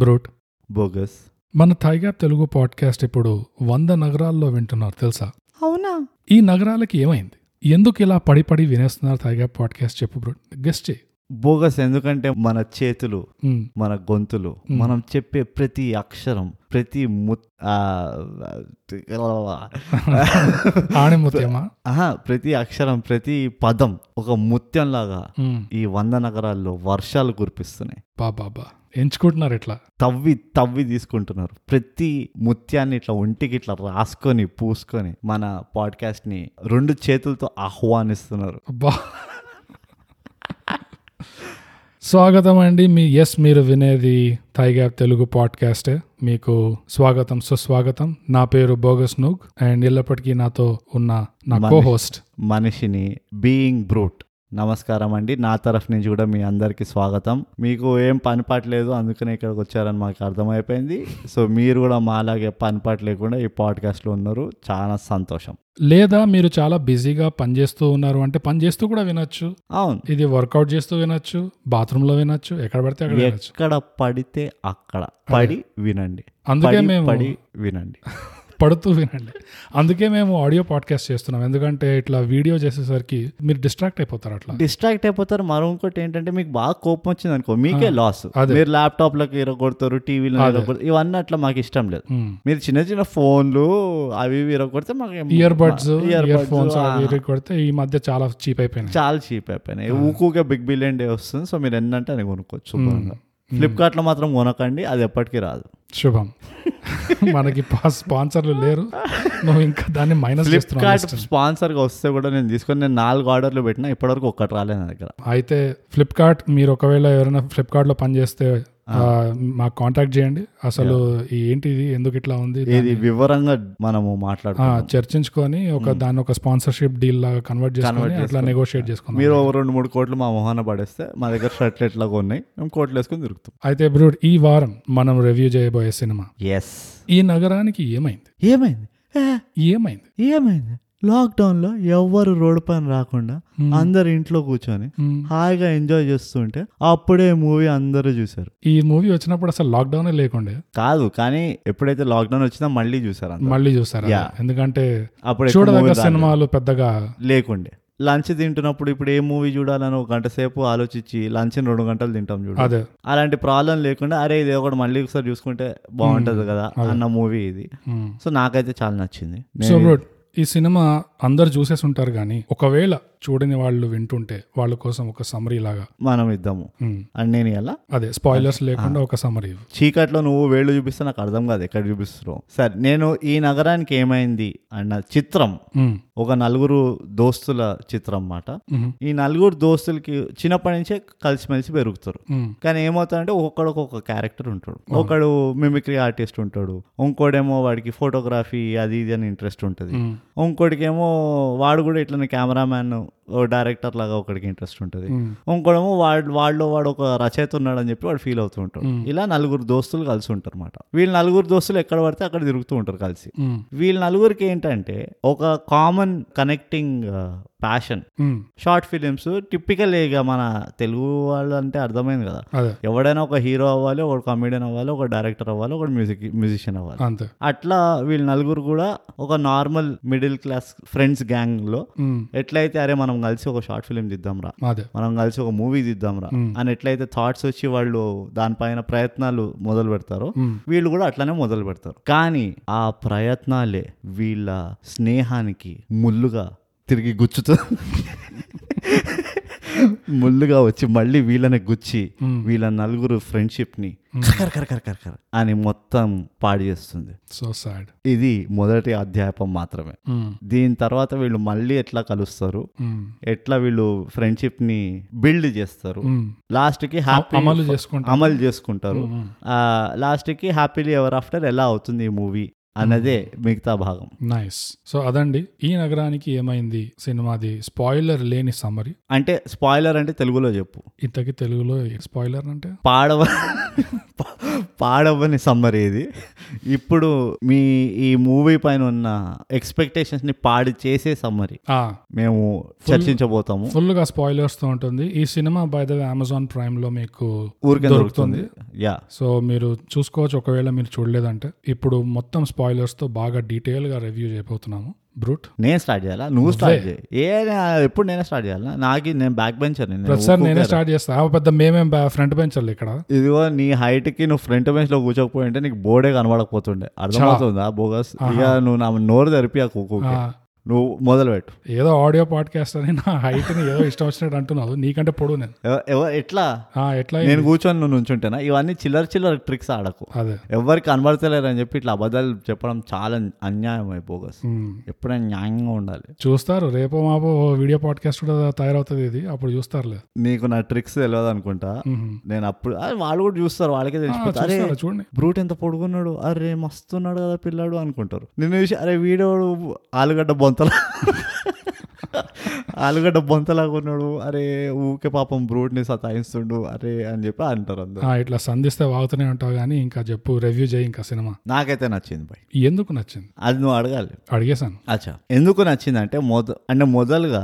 Brute, bogus. మన thigh gap Telugu podcast ఇప్పుడు 100 నగరాల్లో వింటున్నారు తెలుసా? అవునా? ఈ నగరాలకి ఏమైంది? ఎందుకు ఇలా పడిపడి వినేస్తున్నారు థైగ్యాప్ పాడ్కాస్ట్? చెప్పు బ్రూట్, గెస్ట్ చేయి. బోగస్ ఎందుకంటే మన చేతులు, మన గొంతులు, మనం చెప్పే ప్రతి అక్షరం, ప్రతి ప్రతి అక్షరం, ప్రతి పదం ఒక ముత్యం లాగా ఈ 100 నగరాల్లో వర్షాలు కురిపిస్తున్నాయి. బాబా ఎంచుకుంటున్నారు, ఇట్లా తవ్వి తవ్వి తీసుకుంటున్నారు. ప్రతి ముత్యాన్ని ఇట్లా ఒంటికి ఇట్లా రాసుకొని పూసుకొని మన పాడ్కాస్ట్ ని 2 చేతులతో ఆహ్వానిస్తున్నారు. స్వాగతం అండి. మీరు వినేది థైగ్యాప్ తెలుగు పాడ్కాస్టే. మీకు స్వాగతం, సుస్వాగతం. నా పేరు బోగస్ నూగ్ అండ్ ఎల్లప్పటికీ నాతో ఉన్న నా కోహోస్ట్ మనిషిని బీయింగ్ బ్రూట్. నమస్కారం అండి, నా తరఫు నుంచి కూడా మీ అందరికి స్వాగతం. మీకు ఏం పనిపాట్లేదు, అందుకనే ఇక్కడికి వచ్చారని మాకు అర్థమైపోయింది. సో మీరు కూడా మాలాగే పనిపాటు లేకుండా ఈ పాడ్కాస్ట్లో ఉన్నారు, చాలా సంతోషం. లేదా మీరు చాలా బిజీగా పనిచేస్తూ ఉన్నారు అంటే పనిచేస్తూ కూడా వినొచ్చు. అవును, ఇది వర్కౌట్ చేస్తూ వినొచ్చు, బాత్రూమ్ లో వినొచ్చు, ఎక్కడ పడితే అక్కడ వినొచ్చు. ఎక్కడ పడితే అక్కడ పడి వినండి. అందుకే మేము పడి వినండి, పడుతూ వినండి. అందుకే మేము ఆడియో పాడ్కాస్ట్ చేస్తున్నాం, ఎందుకంటే ఇట్లా వీడియో చేసేసరికి మీరు డిస్ట్రాక్ట్ అయిపోతారు. అట్లా డిస్ట్రాక్ట్ అయిపోతారు. మరో ఇంకోటి ఏంటంటే, మీకు బాగా కోపం వచ్చింది అనుకో, మీకే లాస్. మీరు ల్యాప్టాప్ లకు ఇరగొడతారు, టీవీలో ఇరగొడతారు, ఇవన్నీ అట్లా మాకు ఇష్టం లేదు. మీరు చిన్న చిన్న ఫోన్లు అవి ఇరగొడితే మాకు ఇయర్ బడ్స్ కొడితే ఈ మధ్య చాలా చీప్ అయిపోయినాయి. ఊకూగా బిగ్ బిలియన్ డే వస్తుంది, సో మీరు ఏంటంటే అది కొనుక్కోవచ్చు. ఫ్లిప్కార్ట్ లో మాత్రం కొనకండి, అది ఎప్పటికీ రాదు. శుభం, మనకి స్పాన్సర్లు లేరు. నువ్వు ఇంకా దాన్ని మైనస్ ఫ్లిప్కార్ట్ స్పాన్సర్ గా వస్తే కూడా నేను తీసుకొని, నేను 4 ఆర్డర్లు పెట్టినా ఇప్పటివరకు ఒక్కటి రాలేదు నా దగ్గర. అయితే ఫ్లిప్కార్ట్, మీరు ఒకవేళ ఎవరైనా ఫ్లిప్కార్ట్ లో పనిచేస్తే మాకు కాంటాక్ట్ చేయండి. అసలు ఏంటిది, ఎందుకు ఇట్లా ఉంది, ఇది వివరంగా మనము మాట్లాడుకుందాం, చర్చించుకొని దాన్ని ఒక స్పాన్సర్షిప్ డీల్ లాగా కన్వర్ట్ చేసుకొని అట్లా నెగోషియేట్ చేసుకుందాం. మీరు 2-3 కోట్లు మా మొహాన పడేస్తే మా దగ్గర షర్ట్లు లాగా ఉన్నాయి, మేము కోట్లు వేసుకొని తిరుగుతాం. అయితే బ్రూట్, ఈ వారం మనం రివ్యూ చేయబోయే సినిమా ఈ నగరానికి ఏమైంది? లాక్డౌన్ లో ఎవ్వరు రోడ్డు పైన రాకుండా అందరు ఇంట్లో కూర్చొని హాయిగా ఎంజాయ్ చేస్తుంటే అప్పుడే మూవీ అందరూ చూసారు. ఈ మూవీ వచ్చినప్పుడు అసలు లాక్డౌన్ లేకుండా కాదు, కానీ ఎప్పుడైతే లాక్డౌన్ వచ్చినా మళ్ళీ చూసారు. ఎందుకంటే అప్పుడు చూడదగ్గ సినిమాలు పెద్దగా లేకుండే. లంచ్ తింటున్నప్పుడు ఇప్పుడు ఏ మూవీ చూడాలని 1 గంట సేపు ఆలోచించి లంచ్ 2 గంటలు తింటాం చూడ. అలాంటి ప్రాబ్లం లేకుండా అరే ఇది ఒకటి మళ్ళీ ఒకసారి చూసుకుంటే బాగుంటది కదా అన్న మూవీ ఇది. సో నాకైతే చాలా నచ్చింది. ఈ సినిమా అందరు చూసేసి ఉంటారు, కానీ ఒకవేళ చూడని వాళ్ళు వింటుంటే వాళ్ళ కోసం ఒక సమరీ లాగా మనం ఇద్దాము. అండ్ నేను ఎలా అదే స్పాయిలర్స్ లేకుండా ఒక సమరీ. చీకట్లో నువ్వు వేళ్ళు చూపిస్తే నాకు అర్థం కాదు ఎక్కడ చూపిస్తున్నావు. సరే, నేను ఈ నగరానికి ఏమైంది అన్న చిత్రం ఒక 4 దోస్తుల చిత్రం అన్నమాట. ఈ 4 దోస్తులకి చిన్నప్పటి నుంచే కలిసిమెలిసి పెరుగుతారు, కానీ ఏమవుతాడంటే ఒక్కొక్కడు ఒక్కొక్క క్యారెక్టర్ ఉంటాడు. ఒకడు మిమిక్రీ ఆర్టిస్ట్ ఉంటాడు, ఇంకోడేమో వాడికి ఫోటోగ్రఫీ అది ఇది అని ఇంట్రెస్ట్ ఉంటుంది, ఇంకోటికేమో వాడు కూడా ఇట్లనే కెమెరామ్యాన్ డైరెక్టర్ లాగా ఒకడికి ఇంట్రెస్ట్ ఉంటుంది, ఇంకోడేమో వాడు ఒక రచయిత ఉన్నాడు అని చెప్పి వాడు ఫీల్ అవుతూ ఉంటాడు. ఇలా 4 దోస్తులు కలిసి ఉంటారు అనమాట. వీళ్ళు 4 దోస్తులు ఎక్కడ పడితే అక్కడ తిరుగుతూ ఉంటారు కలిసి. వీళ్ళ 4కి ఏంటంటే ఒక common connecting passion, short films. Typical ఇక మన తెలుగు వాళ్ళు అంటే అర్థమైంది కదా, ఎవడైనా ఒక హీరో అవ్వాలి, ఒక కామెడియన్ అవ్వాలి, ఒక డైరెక్టర్ అవ్వాలి, ఒక మ్యూజిషియన్ అవ్వాలి. అట్లా వీళ్ళు 4 కూడా ఒక normal middle class friends gang లో ఎట్లయితే అరే మనం కలిసి ఒక షార్ట్ ఫిల్మ్ దిద్దాం రా, మనం కలిసి ఒక మూవీ దిద్దాం రా అని ఎట్లయితే థాట్స్ వచ్చి వాళ్ళు దానిపైన ప్రయత్నాలు మొదలు పెడతారు, వీళ్ళు కూడా అట్లానే మొదలు పెడతారు. కానీ ఆ ప్రయత్నాలే వీళ్ళ స్నేహానికి ముళ్ళుగా తిరిగి ముళ్ళుగా వచ్చి మళ్ళీ వీళ్ళని గుచ్చి వీళ్ళ 4 ఫ్రెండ్షిప్ ని కరకర అని మొత్తం పాడు చేస్తుంది. So sad. ఇది మొదటి అధ్యాయం మాత్రమే. దీని తర్వాత వీళ్ళు మళ్ళీ ఎట్లా కలుస్తారు, ఎట్లా వీళ్ళు ఫ్రెండ్షిప్ ని బిల్డ్ చేస్తారు, లాస్ట్ కి అమలు చేసుకుంటారు, లాస్ట్ కి హ్యాపీలీ ఎవర్ ఆఫ్టర్ ఎలా అవుతుంది ఈ మూవీ అన్నదే మిగతా భాగం. నైస్. సో అదండి ఈ నగరానికి ఏమైంది సినిమాది స్పాయిలర్ లేని సమరీ. అంటే స్పాయిలర్ అంటే తెలుగులో చెప్పు. ఇంతకీ తెలుగులో స్పాయిలర్ అంటే పాడవని సమ్మరీ. ఇది ఇప్పుడు మీ ఈ మూవీ పైన ఉన్న ఎక్స్పెక్టేషన్స్ ని పాడు చేసే సమ్మరీ మేము చర్చించబోతాము. ఫుల్ గా స్పాయిలర్స్ తో ఉంటుంది ఈ సినిమా. By the way Amazon Prime లో మీకు దొరుకుతుంది. యా, సో మీరు చూసుకోవచ్చు ఒకవేళ మీరు చూడలేదంటే. ఇప్పుడు మొత్తం స్పాయిలర్స్ తో బాగా డీటెయిల్ గా రివ్యూ చేయబోతున్నాము. బ్రూట్ నేను స్టార్ట్ చేయాలా? నువ్వు స్టార్ట్ చేయి. ఎప్పుడు నేనే స్టార్ట్ చేయాలా? నాకు నేను బ్యాక్ బెంచర్, నేనే స్టార్ట్ చేస్తా. పెద్ద మేమేం ఫ్రంట్ బెంచర్లు ఇక్కడ. ఇదిగో నీ హైట్ కి నువ్వు ఫ్రంట్ బెంచ్ లో కూర్చోకపోయింటే నీకు బోర్డే కనబడకపోతుండే. అర్థమవుతుందా బోగస్? ఇక నువ్వు నా నోరు తెరిపి నువ్వు మొదలు పెట్టు. ఏదో ఆడియో పాడ్కాస్ట్ అని నా హైట్ ని ఏదో ఇష్టం వచ్చినట్టు అంటున్నావు. నీకంటే పొడవు నేను. ఎట్లా ఎట్లా నేను కూర్చొని నువ్వు నుంచుంటేనా? ఇవన్నీ చిల్లర ట్రిక్స్ ఆడకు. అదే ఎవరికి కనబడతలేరు అని చెప్పి ఇట్లా అబద్ధాలు చెప్పడం చాలా అన్యాయం అయిపోగస్. ఎప్పుడైనా న్యాయంగా ఉండాలి. చూస్తారు రేపో మాపో వీడియో పాడ్కాస్ట్ కూడా తయారవుతుంది ఇది, అప్పుడు చూస్తారులే. నీకు నా ట్రిక్స్ తెలియదు అనుకుంటా నేను. అప్పుడు వాళ్ళు కూడా చూస్తారు, వాళ్ళకే తెలిసిపోతారు. చూడండి బ్రూట్ ఎంత పొడుగున్నాడు, అరే మస్తున్నాడు కదా పిల్లాడు అనుకుంటారు. నిన్ను చూసి అరే వీడియో ఆలుగడ్డ ఆలుగడ్డ బొంతలాగా ఉన్నాడు, అరే ఊకే పాపం బ్రూట్ ని సతాయిస్తుండు అరే అని చెప్పి అంటారు. ఇట్లా సంధిస్తే వాగుతూనే ఉంటావు కానీ ఇంకా చెప్పు, రివ్యూ చేయి ఇంకా సినిమా. నాకైతే నచ్చింది. బై ఎందుకు నచ్చింది అది నువ్వు అడగాలి. అడిగేసాను. అచ్చా, ఎందుకు నచ్చింది అంటే మొదలుగా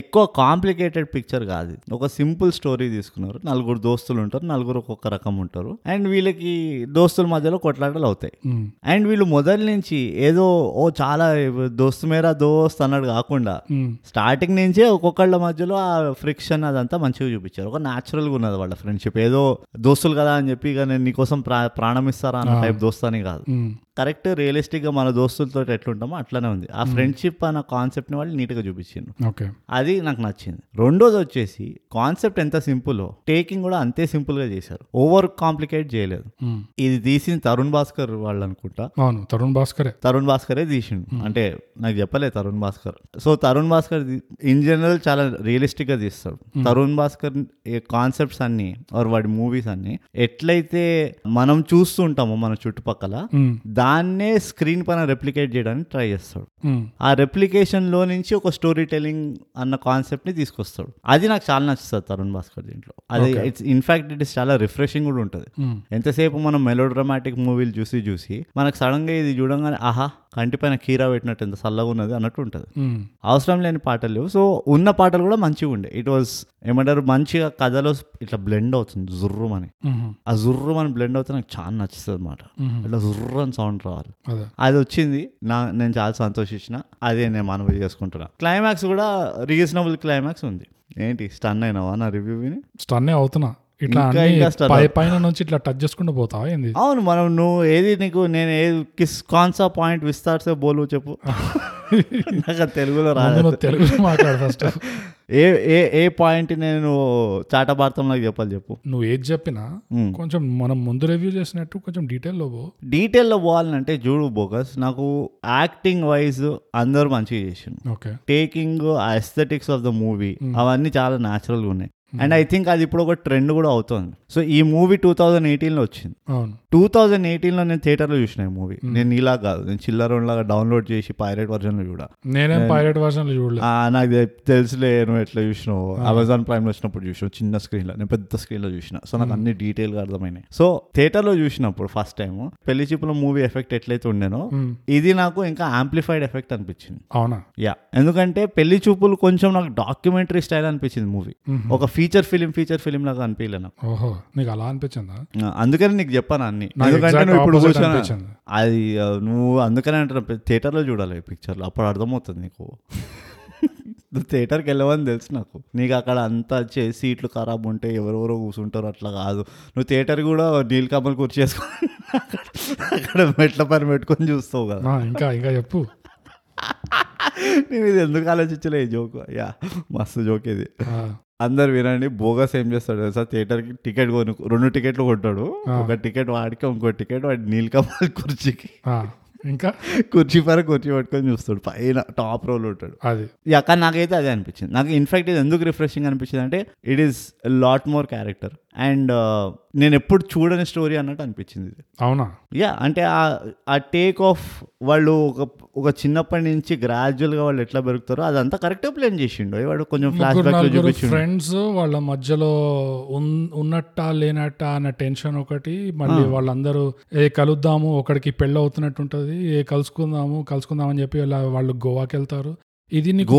ఎక్కువ కాంప్లికేటెడ్ పిక్చర్ కాదు, ఒక సింపుల్ స్టోరీ తీసుకున్నారు. నలుగురు దోస్తులు ఉంటారు, నలుగురు ఒక్కొక్క రకం ఉంటారు. అండ్ వీళ్ళకి దోస్తుల మధ్యలో కొట్లాటలు అవుతాయి. అండ్ వీళ్ళు మొదటి నుంచి ఏదో ఓ చాలా దోస్తు మేరా దోస్త్ అన్నాడు కాకుండా స్టార్టింగ్ నుంచే ఒక్కొక్కళ్ళ మధ్యలో ఆ ఫ్రిక్షన్ అదంతా మంచిగా చూపించారు. ఒక న్యాచురల్ గా ఉన్నది వాళ్ళ ఫ్రెండ్షిప్. ఏదో దోస్తులు కదా అని చెప్పి ఇక నేను నీకోసం ప్రాణం ఇస్తారా అన్న టైప్ దోస్తానే కాదు. కరెక్ట్ రియలిస్టిక్ గా మన దోస్తులతో ఎట్లుంటామో అట్లానే ఉంది ఆ ఫ్రెండ్షిప్ అన్న కాన్సెప్ట్ ని వాళ్ళు నీట్ గా చూపించిండ్రు. అది నాకు నచ్చింది. రెండోది వచ్చేసి కాన్సెప్ట్ ఎంత సింపుల్, టేకింగ్ కూడా అంతే సింపుల్ గా చేశారు. ఓవర్ కాంప్లికేట్ చేయలేదు. ఇది తీసింది తరుణ్ భాస్కర్ వాళ్ళు అనుకుంటా. అవును, తరుణ్ భాస్కరే తీసిండు. అంటే నాకు చెప్పలేదు Tarun Bhaskar. So Tarun Bhaskar in general చాలా రియలిస్టిక్ గా తీస్తాడు. తరుణ్ భాస్కర్ కాన్సెప్ట్స్ అన్ని వాడి మూవీస్ అన్ని ఎట్లయితే మనం చూస్తూ ఉంటామో మన చుట్టుపక్కల, దాన్నే స్క్రీన్ పైన రెప్లికేట్ చేయడానికి ట్రై చేస్తాడు. ఆ రెప్లికేషన్ లో నుంచి ఒక స్టోరీ టెలింగ్ అన్న కాన్సెప్ట్ ని తీసుకొస్తాడు. అది నాకు చాలా నచ్చుతుంది తరుణ్ భాస్కర్ దీంట్లో. అది ఇట్స్ ఇన్ఫాక్ట్ ఇట్ ఇస్ చాలా రిఫ్రెషింగ్ కూడా ఉంటుంది. ఎంతసేపు మనం మెలో డ్రామాటిక్ మూవీలు చూసి మనకు సడన్ గా ఇది చూడంగానే ఆహా కంటి పైన కీరా పెట్టినట్టు ఎంత చల్లగా ఉన్నది అన్నట్టు ఉంటుంది. అవసరం లేని పాటలు లేవు. సో ఉన్న పాటలు కూడా మంచిగా ఉండే. ఇట్ వాజ్ ఏమంటారు మంచిగా కథలో ఇట్లా బ్లెండ్ అవుతుంది జుర్రం అని. ఆ జుర్రం అని బ్లెండ్ అవుతే నాకు చాలా నచ్చుతుంది అనమాట. ఇట్లా జుర్రం సౌండ్ రావాలి, అది వచ్చింది. నేను చాలా సంతోషించిన. అదే నేను మనవి చేసుకుంటున్నా. క్లైమాక్స్ కూడా రీజనబుల్ క్లైమాక్స్ ఉంది. ఏంటి స్టన్ అయినావా నా రివ్యూ విని? స్టన్ అవుతున్నా ఇట్లా పైన నుంచి ఇట్లా టచ్ చేసుకుంటూ పోతావా ఏంది? అవును మనం నువ్వు ఏది నీకు నేను ఏది కిస్ కాన్సా పాయింట్ విస్తార్ సే బోలు చెప్పు. నాకు తెలుగులో రాదు, తెలుగులో మాట్లాడు ఫస్ట్. ఏ ఏ ఏ పాయింట్ నేను చాటబార్తం నాకు చెప్పాలి చెప్పు. నువ్వు ఏది చెప్పినా కొంచెం మనం ముందు రివ్యూ చేసినట్టు కొంచెం డీటెయిల్లో పోవాలంటే చూడు బోగస్. నాకు యాక్టింగ్ వైజ్ అందరు మంచిగా చేసిండు. Okay, taking aesthetics of the movie అవన్నీ చాలా న్యాచురల్ గా ఉన్నాయి. అండ్ ఐ థింక్ అది ఇప్పుడు ఒక ట్రెండ్ కూడా అవుతుంది. సో ఈ మూవీ 2018 లో వచ్చింది. 2018 లో నేను థియేటర్ లో చూసిన ఈ మూవీ. నేను ఇలా కాదు, నేను చిల్లర లాగా డౌన్లోడ్ చేసి పైరేట్ వర్జన్ లో చూడ. నేనేం పైరేట్ వర్జన్ లో చూడలేదు. నాకు తెలుసులే నువ్వు ఎట్లా చూసినావు. అమెజాన్ ప్రైమ్ లో వచ్చినప్పుడు చూసినావు చిన్న స్క్రీన్ లో, నేను పెద్ద స్క్రీన్ లో చూసిన. సో నాకు అన్ని డీటెయిల్ గా అర్థమైనాయి. సో థియేటర్ లో చూసినప్పుడు ఫస్ట్ టైం పెళ్లి చూపుల మూవీ ఎఫెక్ట్ ఎట్లయితే ఉండేనో ఇది నాకు ఇంకా ఆంప్లిఫైడ్ ఎఫెక్ట్ అనిపించింది. అవునా? యా, ఎందుకంటే పెళ్లి చూపులు కొంచెం నాకు డాక్యుమెంటరీ స్టైల్ అనిపించింది మూవీ. ఒక ఫీచర్ ఫిలిం లాగా అనిపించలేదు. ఓహో, నీకు అలా అనిపించిందా? అందుకని నీకు చెప్పాను అన్ని. ఎందుకంటే నువ్వు ఇప్పుడు చూసాను అది, నువ్వు అందుకనే అంటున్నా థియేటర్ లో చూడాలి ఈ పిక్చర్లు, అప్పుడు అర్థమవుతుంది నీకు. థియేటర్కి వెళ్ళవని తెలుసు నాకు. నీకు అక్కడ అంతా సీట్లు ఖరాబ్ ఉంటే ఎవరెవరో కూర్చుంటారు, అట్లా కాదు. నువ్వు థియేటర్ కూడా నీలకమల్ కుర్చీ వేసుకొని అక్కడ మెట్ల పని పెట్టుకొని చూస్తావు కదా. ఇంకా ఇంకా చెప్పు. నేను ఇది ఎందుకు ఆలోచించలే జోక్. యా, మస్తు జోక్ ఇది. అందరు వినండి. బోగస్ ఏం చేస్తాడు సార్, థియేటర్కి టికెట్ కొను, 2 టికెట్లు కొంటాడు. ఒక టికెట్ వాడికి, ఇంకో టికెట్ వాడి నీలకమల్ కుర్చీకి. ఇంకా కుర్చీ పట్టుకొని చూస్తాడు, పైన టాప్ రోల్ ఉంటాడు. అది కానీ నాకైతే అదే అనిపించింది. నాకు ఇన్ఫాక్ట్ ఇది ఎందుకు రిఫ్రెషింగ్ అనిపించింది అంటే it is lot more character. And నేను ఎప్పుడు చూడని స్టోరీ అన్నట్టు అనిపించింది ఇది. అవునా? యా, అంటే ఆ టేక్ ఆఫ్ వాళ్ళు ఒక చిన్నప్పటి నుంచి గ్రాడ్యువల్గా వాళ్ళు ఎట్లా పెరుగుతారో అదంతా కరెక్ట్గా ప్లాన్ చేసిండు వాడు. కొంచెం ఫ్లాష్ బ్యాక్ చూపించిండు, ఫ్రెండ్స్ వాళ్ళ మధ్యలో ఉన్నట్ట లేనట్ట అన్న టెన్షన్ ఒకటి, మళ్ళీ వాళ్ళందరూ ఏ కలుద్దాము, ఒకడికి పెళ్ళి అవుతున్నట్టు ఉంటుంది, ఏ కలుసుకుందాం అని చెప్పి వాళ్ళు గోవాకి వెళ్తారు. ఇది నీకు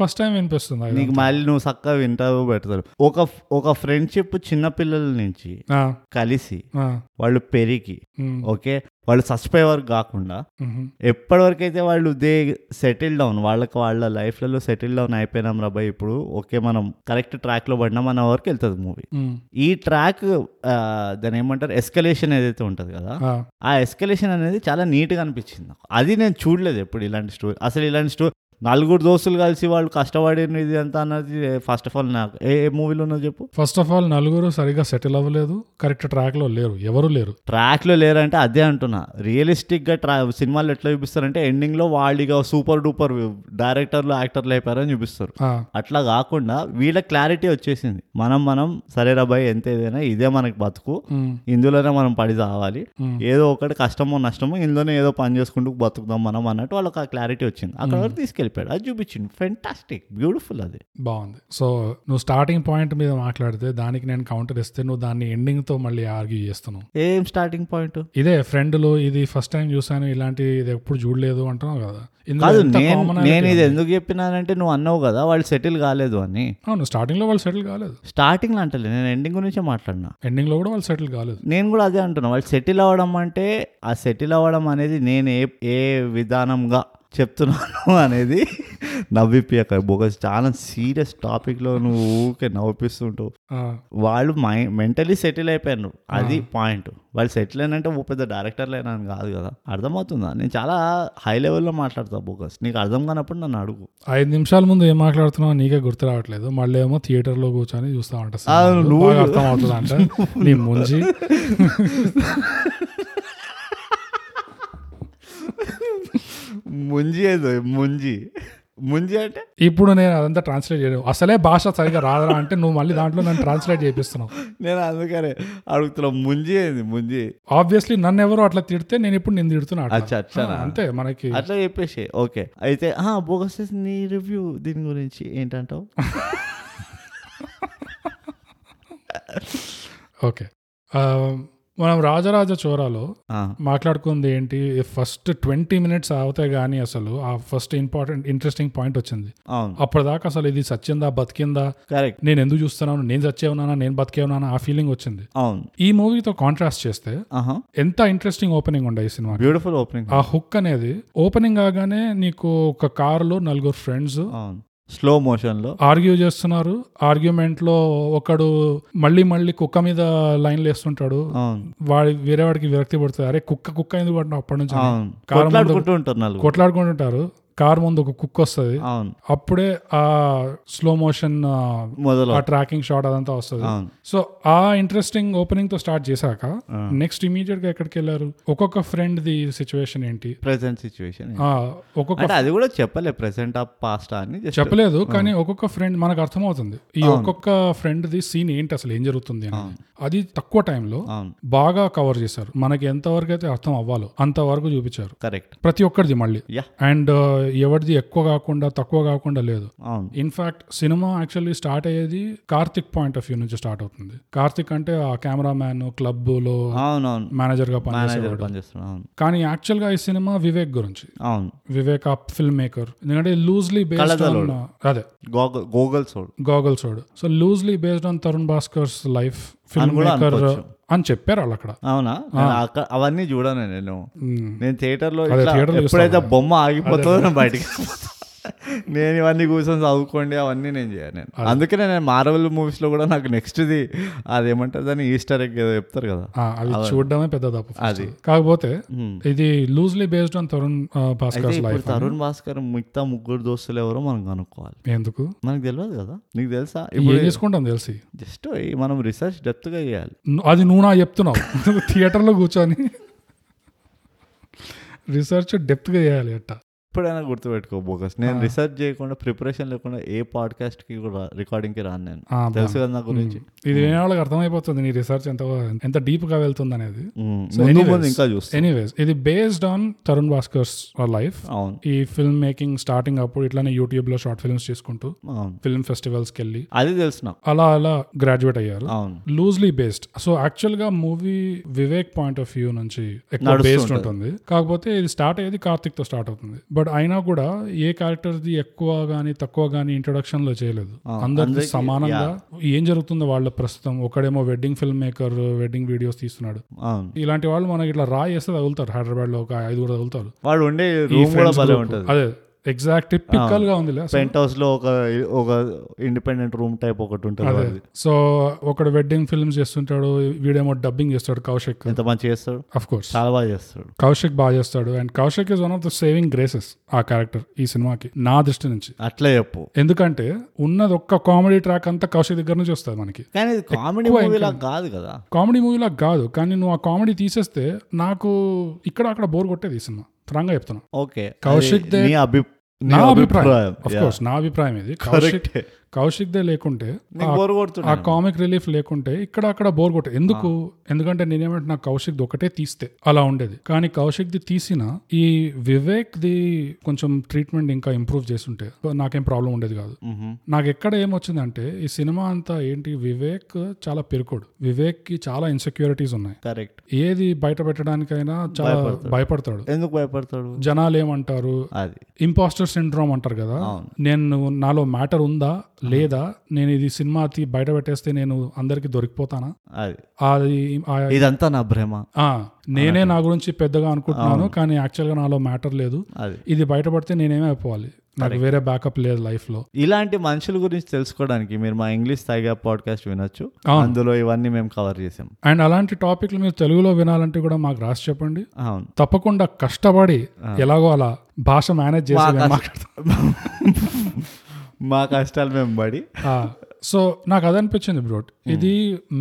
ఫస్ట్ టైం వినిపిస్తుంది, నీకు మళ్ళీ నువ్వు చక్కగా వింటావు పెడతారు. ఒక ఫ్రెండ్షిప్ చిన్న పిల్లల నుంచి కలిసి వాళ్ళు పెరిగి ఓకే వాళ్ళు సస్పై వరకు కాకుండా ఎప్పటి వరకు అయితే వాళ్ళు దే సెటిల్ డౌన్, వాళ్ళకి వాళ్ళ లైఫ్లలో సెటిల్ డౌన్ అయిపోయినాం రాబాయ్, ఇప్పుడు ఓకే మనం కరెక్ట్ ట్రాక్ లో పడినాం అన్న వరకు వెళ్తుంది మూవీ. ఈ ట్రాక్ దాని ఏమంటారు ఎస్కలేషన్ ఏదైతే ఉంటది కదా, ఆ ఎస్కలేషన్ అనేది చాలా నీట్ గా అనిపించింది నాకు. అది నేను చూడలేదు ఎప్పుడు ఇలాంటి స్టోరీ, అసలు ఇలాంటి స్టోరీ నలుగురు దోస్తులు కలిసి వాళ్ళు కష్టపడిన ఇది అంతా అన్నది ఫస్ట్ ఆఫ్ ఆల్ నాకు ఏ మూవీలో ఉన్నది చెప్పు. ఫస్ట్ ఆఫ్ ఆల్ నలుగురు సరిగా సెటిల్ అవ్వలేదు, కరెక్ట్ ట్రాక్ లో లేరు, ఎవరు లేరు ట్రాక్ లో లేరు. అంటే అదే అంటున్నా, రియలిస్టిక్ గా సినిమాలు ఎట్లా చూపిస్తారంటే ఎండింగ్ లో వాళ్ళు ఇక సూపర్ డూపర్ డైరెక్టర్లు యాక్టర్లు అయిపోయారని చూపిస్తారు. అట్లా కాకుండా వీళ్ళ క్లారిటీ వచ్చేసింది, మనం సరే రాబాయ్ ఎంత ఏదైనా ఇదే మనకి బతుకు, ఇందులోనే మనం పడి రావాలి, ఏదో ఒకటి కష్టమో నష్టమో ఇందులోనే ఏదో పని చేసుకుంటూ బతుకుదాం మనం అన్నట్టు వాళ్ళకి ఆ క్లారిటీ వచ్చింది, అక్కడ వరకు తీసుకెళ్ళి అది చూపించింది. ఫెంటాస్టిక్, బ్యూటిఫుల్, అది బాగుంది. సో నువ్వు స్టార్టింగ్ పాయింట్ మీద మాట్లాడితే దానికి నేను కౌంటర్ ఇస్తే నువ్వు దాన్ని ఎండింగ్ తో మళ్ళీ ఆర్గ్యూ చేస్తున్నావు. ఏం స్టార్టింగ్ పాయింట్? ఇదే ఫ్రెండ్లు, ఇది ఫస్ట్ టైం చూసాను, ఇలాంటి ఇది ఎప్పుడు చూడలేదు అంటున్నావు కదా. నేను ఇది ఎందుకు చెప్పినానంటే నువ్వు అన్నావు కదా వాళ్ళు సెటిల్ కాలేదు అని. అవును, స్టార్టింగ్ లో వాళ్ళు సెటిల్ కాలేదు. స్టార్టింగ్ లో అంటలే, నేను ఎండింగ్ గురించి మాట్లాడినా. ఎండింగ్ లో కూడా వాళ్ళు సెటిల్ కాలేదు. నేను కూడా అదే అంటున్నా, వాళ్ళు సెటిల్ అవ్వడం అంటే ఆ సెటిల్ అవ్వడం అనేది నేను ఏ విధానంగా చెప్తున్నాను అనేది నవ్విపియక బోగస్, చాలా సీరియస్ టాపిక్ లో నువ్వు ఊరికే నవ్విపిస్తుంటావు. వాళ్ళు మెంటలీ సెటిల్ అయిపోయారు, అది పాయింట్. వాళ్ళు సెటిల్ అయినంటే ఓ పెద్ద డైరెక్టర్లైనా అని కాదు కదా, అర్థమవుతుందా? నేను చాలా హై లెవెల్లో మాట్లాడతా బోగస్, నీకు అర్థం కానప్పుడు నన్ను అడుగు. 5 నిమిషాల ముందు ఏం మాట్లాడుతున్నావు నీకే గుర్తు రావట్లేదు, మళ్ళీ ఏమో థియేటర్ లో కూర్చొని చూస్తా ఉంటా. ముంజి అంటే ఇప్పుడు నేను అదంతా ట్రాన్స్లేట్ చేయను, అసలే భాష సరిగా రాదరా అంటే నువ్వు మళ్ళీ దాంట్లో నన్ను ట్రాన్స్లేట్ చేపిస్తున్నావు. నేను అందుకనే అడుగుతున్నా ముంజి ఏంది ముంజి. ఆబ్వియస్లీ నన్ను ఎవరు అట్లా తిడితే నేను ఇప్పుడు నేను తిడుతున్నా అంతే, మనకి అట్లా చెప్పేసి. ఓకే అయితే బోగస్ నీ రివ్యూ దీని గురించి ఏంటంటావు? ఓకే, మనం రాజరాజ చోరాలో మాట్లాడుకుంది ఏంటి, ఫస్ట్ 20 minutes అవుతాయి కానీ అసలు ఆ ఫస్ట్ ఇంట్రెస్టింగ్ పాయింట్ వచ్చింది. అప్పటిదాకా అసలు ఇది సచ్చిందా బతికిందా, నేను ఎందుకు చూస్తున్నాను, నేను సచ్చే ఉన్నానా, నేను బతికే ఉన్నానా, ఆ ఫీలింగ్ వచ్చింది. ఈ మూవీతో కాంట్రాస్ట్ చేస్తే ఎంత ఇంట్రెస్టింగ్ ఓపెనింగ్ ఉండే ఈ సినిమా, బ్యూటిఫుల్ ఓపెనింగ్. ఆ హుక్ అనేది ఓపెనింగ్ కాగానే నీకు ఒక కారులో నలుగురు ఫ్రెండ్స్ స్లో మోషన్ లో ఆర్గ్యూ చేస్తున్నారు. ఆర్గ్యుమెంట్ లో ఒకడు మళ్ళీ కుక్క మీద లైన్లు వేస్తుంటాడు, వాడి వేరే వాడికి విరక్తి పడుతుంది, అరే కుక్క ఎందుకు పడినా, అప్పటి నుంచి కొట్లాడుకుంటుంటారు. కార్ ముందు ఒక కుక్క వస్తుంది, అప్పుడే ఆ స్లో మోషన్ ఆ ట్రాకింగ్ షాట్ అదంతా వస్తుంది. సో ఆ ఇంట్రెస్టింగ్ ఓపెనింగ్ తో స్టార్ట్ చేశాక నెక్స్ట్ ఇమీడియట్ గా ఎక్కడికి వెళ్ళారు, ఒక్కొక్క ఫ్రెండ్ ది సిచ్యువేషన్ ఏంటి, ప్రెసెంట్ సిచ్యువేషన్, ఒక్కొక్క అది కూడా చెప్పలే, ప్రెసెంట్ పాస్ట్ అని చెప్పలేదు కానీ ఒక్కొక్క ఫ్రెండ్ మనకు అర్థమవుతుంది ఈ ఒక్కొక్క ఫ్రెండ్ ది సీన్ ఏంటి, అసలు ఏం జరుగుతుంది అని. అది తక్కువ టైంలో బాగా కవర్ చేశారు, మనకి ఎంతవరకు అయితే అర్థం అవ్వాలో అంతవరకు చూపించారు. కరెక్ట్, ప్రతి ఒక్కరిది మళ్ళీ, అండ్ ఎవరిది ఎక్కువ కాకుండా తక్కువ కాకుండా లేదు. ఇన్ఫాక్ట్ సినిమా యాక్చువల్లీ స్టార్ట్ అయ్యేది కార్తిక్ పాయింట్ ఆఫ్ వ్యూ నుంచి స్టార్ట్ అవుతుంది. కార్తిక్ అంటే ఆ కెమెరా మ్యాన్, క్లబ్ లో మేనేజర్ గా పనిచేస్తాడు. కానీ యాక్చువల్ గా ఈ సినిమా వివేక్ గురించి, వివేక్ ఆ ఫిల్మ్ మేకర్, ఎందుకంటే లూజ్లీ బేస్డ్ ఆన్ అదే goggles. So loosely based on Tarun Bhaskar's life film maker అని చెప్పారు వాళ్ళు అక్కడ. అవునా, అవన్నీ చూడాను నేను థియేటర్ లో. ఎప్పుడైతే బొమ్మ ఆగిపోతుందో బయటకి, నేను ఇవన్నీ కూర్చొని చదువుకోండి అవన్నీ నేను చేయను. అందుకనే నేను మార్వెల్ మూవీస్ లో కూడా నాకు నెక్స్ట్ ది అదేమంటారు దాన్ని ఈస్టర్ ఎగ్ ఏదో చెప్తారు కదా, అవి చూడడమే పెద్ద తప్పు అది. కాకపోతే ఇది loosely based on Tarun Bhaskar life. Tarun Bhaskar మిగతా ముగ్గురు దోస్తులు ఎవరో మనం కనుక్కోవాలి, ఎందుకు మనకు తెలియదు కదా. నీకు తెలుసా? ఇప్పుడు తీసుకుంటాం తెలిసి, జస్ట్ మనం రీసెర్చ్ డెప్త్ గా చేయాలి. అది నువ్వు నాకు చెప్తున్నావు థియేటర్ లో కూర్చొని రీసెర్చ్ డెప్త్ గా చేయాలి. అట్ట ఎప్పుడైనా గుర్తుపెట్టుకో బోగస్, నేను రీసెర్చ్ చేయకుండా ప్రిపరేషన్ లేకుండా ఏ పాడ్కాస్ట్కి కూడా రికార్డింగ్కి రాను నేను, తెలుసు కదా నా గురించి. ఇది వినే వాళ్ళకి అర్థమైపోతుంది నీ రీసెర్చ్ ఎంత డీప్గా వెళ్తుంది అనేది. ఇంకా చూస్తాను. ఎనీవేస్ ఇది based on Tarun Bhaskar's life. ఈ ఫిల్మ్ మేకింగ్ స్టార్టింగ్ అప్పుడు ఇట్లానే యూట్యూబ్ లో షార్ట్ ఫిల్మ్స్ చేసుకుంటూ ఫిల్మ్ ఫెస్టివల్స్కి వెళ్ళి అది తెలుసు, అలా అలా గ్రాడ్యుయేట్ అయ్యారు. Loosely based. సో యాక్చువల్ గా movie Vivek point of view నుంచి ఎక్కువ బేస్డ్ ఉంటుంది, కాకపోతే ఇది స్టార్ట్ అయ్యేది కార్తిక్ తో స్టార్ట్ అవుతుంది. బట్ అయినా కూడా ఏ క్యారెక్టర్ ది ఎక్కువ గానీ తక్కువ గానీ ఇంట్రొడక్షన్ లో చేయలేదు, అందరికీ సమానంగా ఏం జరుగుతుందో వాళ్ళ ప్రస్తుతం. ఒకడేమో wedding film maker, wedding videos తీస్తున్నాడు. ఇలాంటి వాళ్ళు మనకి ఇట్లా రాయి వేస్తే తగులుతారు, హైదరాబాద్ లో ఒక 5 తగులుతారు. వాళ్ళు ఉండే అదే ఎగ్జాక్ట్ టిపికల్ గా ఉంది. పెంట్ హౌస్ లో ఒక ఇండిపెండెంట్ రూమ్ టైప్ ఒకటి ఉంటుంది. సో ఒకడు వెడ్డింగ్ ఫిల్మ్స్ చేస్తుంటాడు, వీడేమో డబ్బింగ్ చేస్తాడు. కౌశిక్ ఎంత మంచిగా చేస్తాడు, ఆఫ్ కోర్స్ చాలా బాగా చేస్తాడు. కౌశిక్ బాగా చేస్తాడు. And Kaushik is one of the saving graces ఆ క్యారెక్టర్ ఈ సినిమాకి, నా దృష్టి నుంచి. అట్లా చెప్పు, ఎందుకంటే ఉన్నది ఒక్క కామెడీ ట్రాక్ అంతా కౌశిక్ దగ్గర నుంచి వస్తుంది మనకి. కానీ కామెడీ మూవీలా కాదు కదా, కామెడీ మూవీలా కాదు, కానీ నువ్వు ఆ కామెడీ తీసేస్తే నాకు ఇక్కడ అక్కడ బోర్ కొట్టేది ఈ సినిమా. త్వరగా చెప్తున్నా, ఓకే కౌశిక్ దే, నా అభిప్రాయం, ఆఫ్ కోర్స్ నా అభిప్రాయం ఇది, కౌశిక్ దే లేకుంటే, ఆ కామిక్ రిలీఫ్ లేకుంటే ఇక్కడ అక్కడ బోర్ కొట్టే. ఎందుకంటే నేనేమంటే నా కౌశిక్ ది ఒకటే తీస్తే అలా ఉండేది. కానీ కౌశిక్ ది తీసిన ఈ వివేక్ ది కొంచెం ట్రీట్మెంట్ ఇంకా ఇంప్రూవ్ చేస్తుంటే నాకేం ప్రాబ్లం ఉండేది కాదు. నాకు ఎక్కడ ఏమొచ్చిందంటే ఈ సినిమా అంతా ఏంటి, వివేక్ చాలా పెరుకోడు, వివేక్ కి చాలా ఇన్సెక్యూరిటీస్ ఉన్నాయి. కరెక్ట్, ఏది బయట పెట్టడానికైనా చాలా భయపడతాడు. ఎందుకు భయపడతాడు, జనాలు ఏమంటారు, ఇంపాస్టర్ సిండ్రోమ్ అంటారు కదా, నేను నాలో మ్యాటర్ ఉందా లేదా, నేను ఇది సినిమా బయట పెట్టేస్తే నేను అందరికి దొరికిపోతానా, ఇదంతా నా భ్రమ, నేనే నా గురించి పెద్దగా అనుకుంటున్నాను కానీ యాక్చువల్ గా నాలో మ్యాటర్ లేదు, ఇది బయటపడితే నేనేమే అయిపోవాలి, నాకు వేరే బ్యాకప్ లేదు లైఫ్ లో. ఇలాంటి మనుషుల గురించి తెలుసుకోవడానికి మీరు మా ఇంగ్లీష్ థైగ్యాప్ పాడ్కాస్ట్ వినొచ్చు, అందులో ఇవన్నీ మేము కవర్ చేసాం. అండ్ అలాంటి టాపిక్లు మీరు తెలుగులో వినాలంటే కూడా మాకు రాసి చెప్పండి, తప్పకుండా కష్టపడి ఎలాగో అలా భాష మేనేజ్ చేసి మాట్లాడతాం, మా కష్టాలు మేము పడి. సో నాకు అదనిపించింది బ్రోట్, ఇది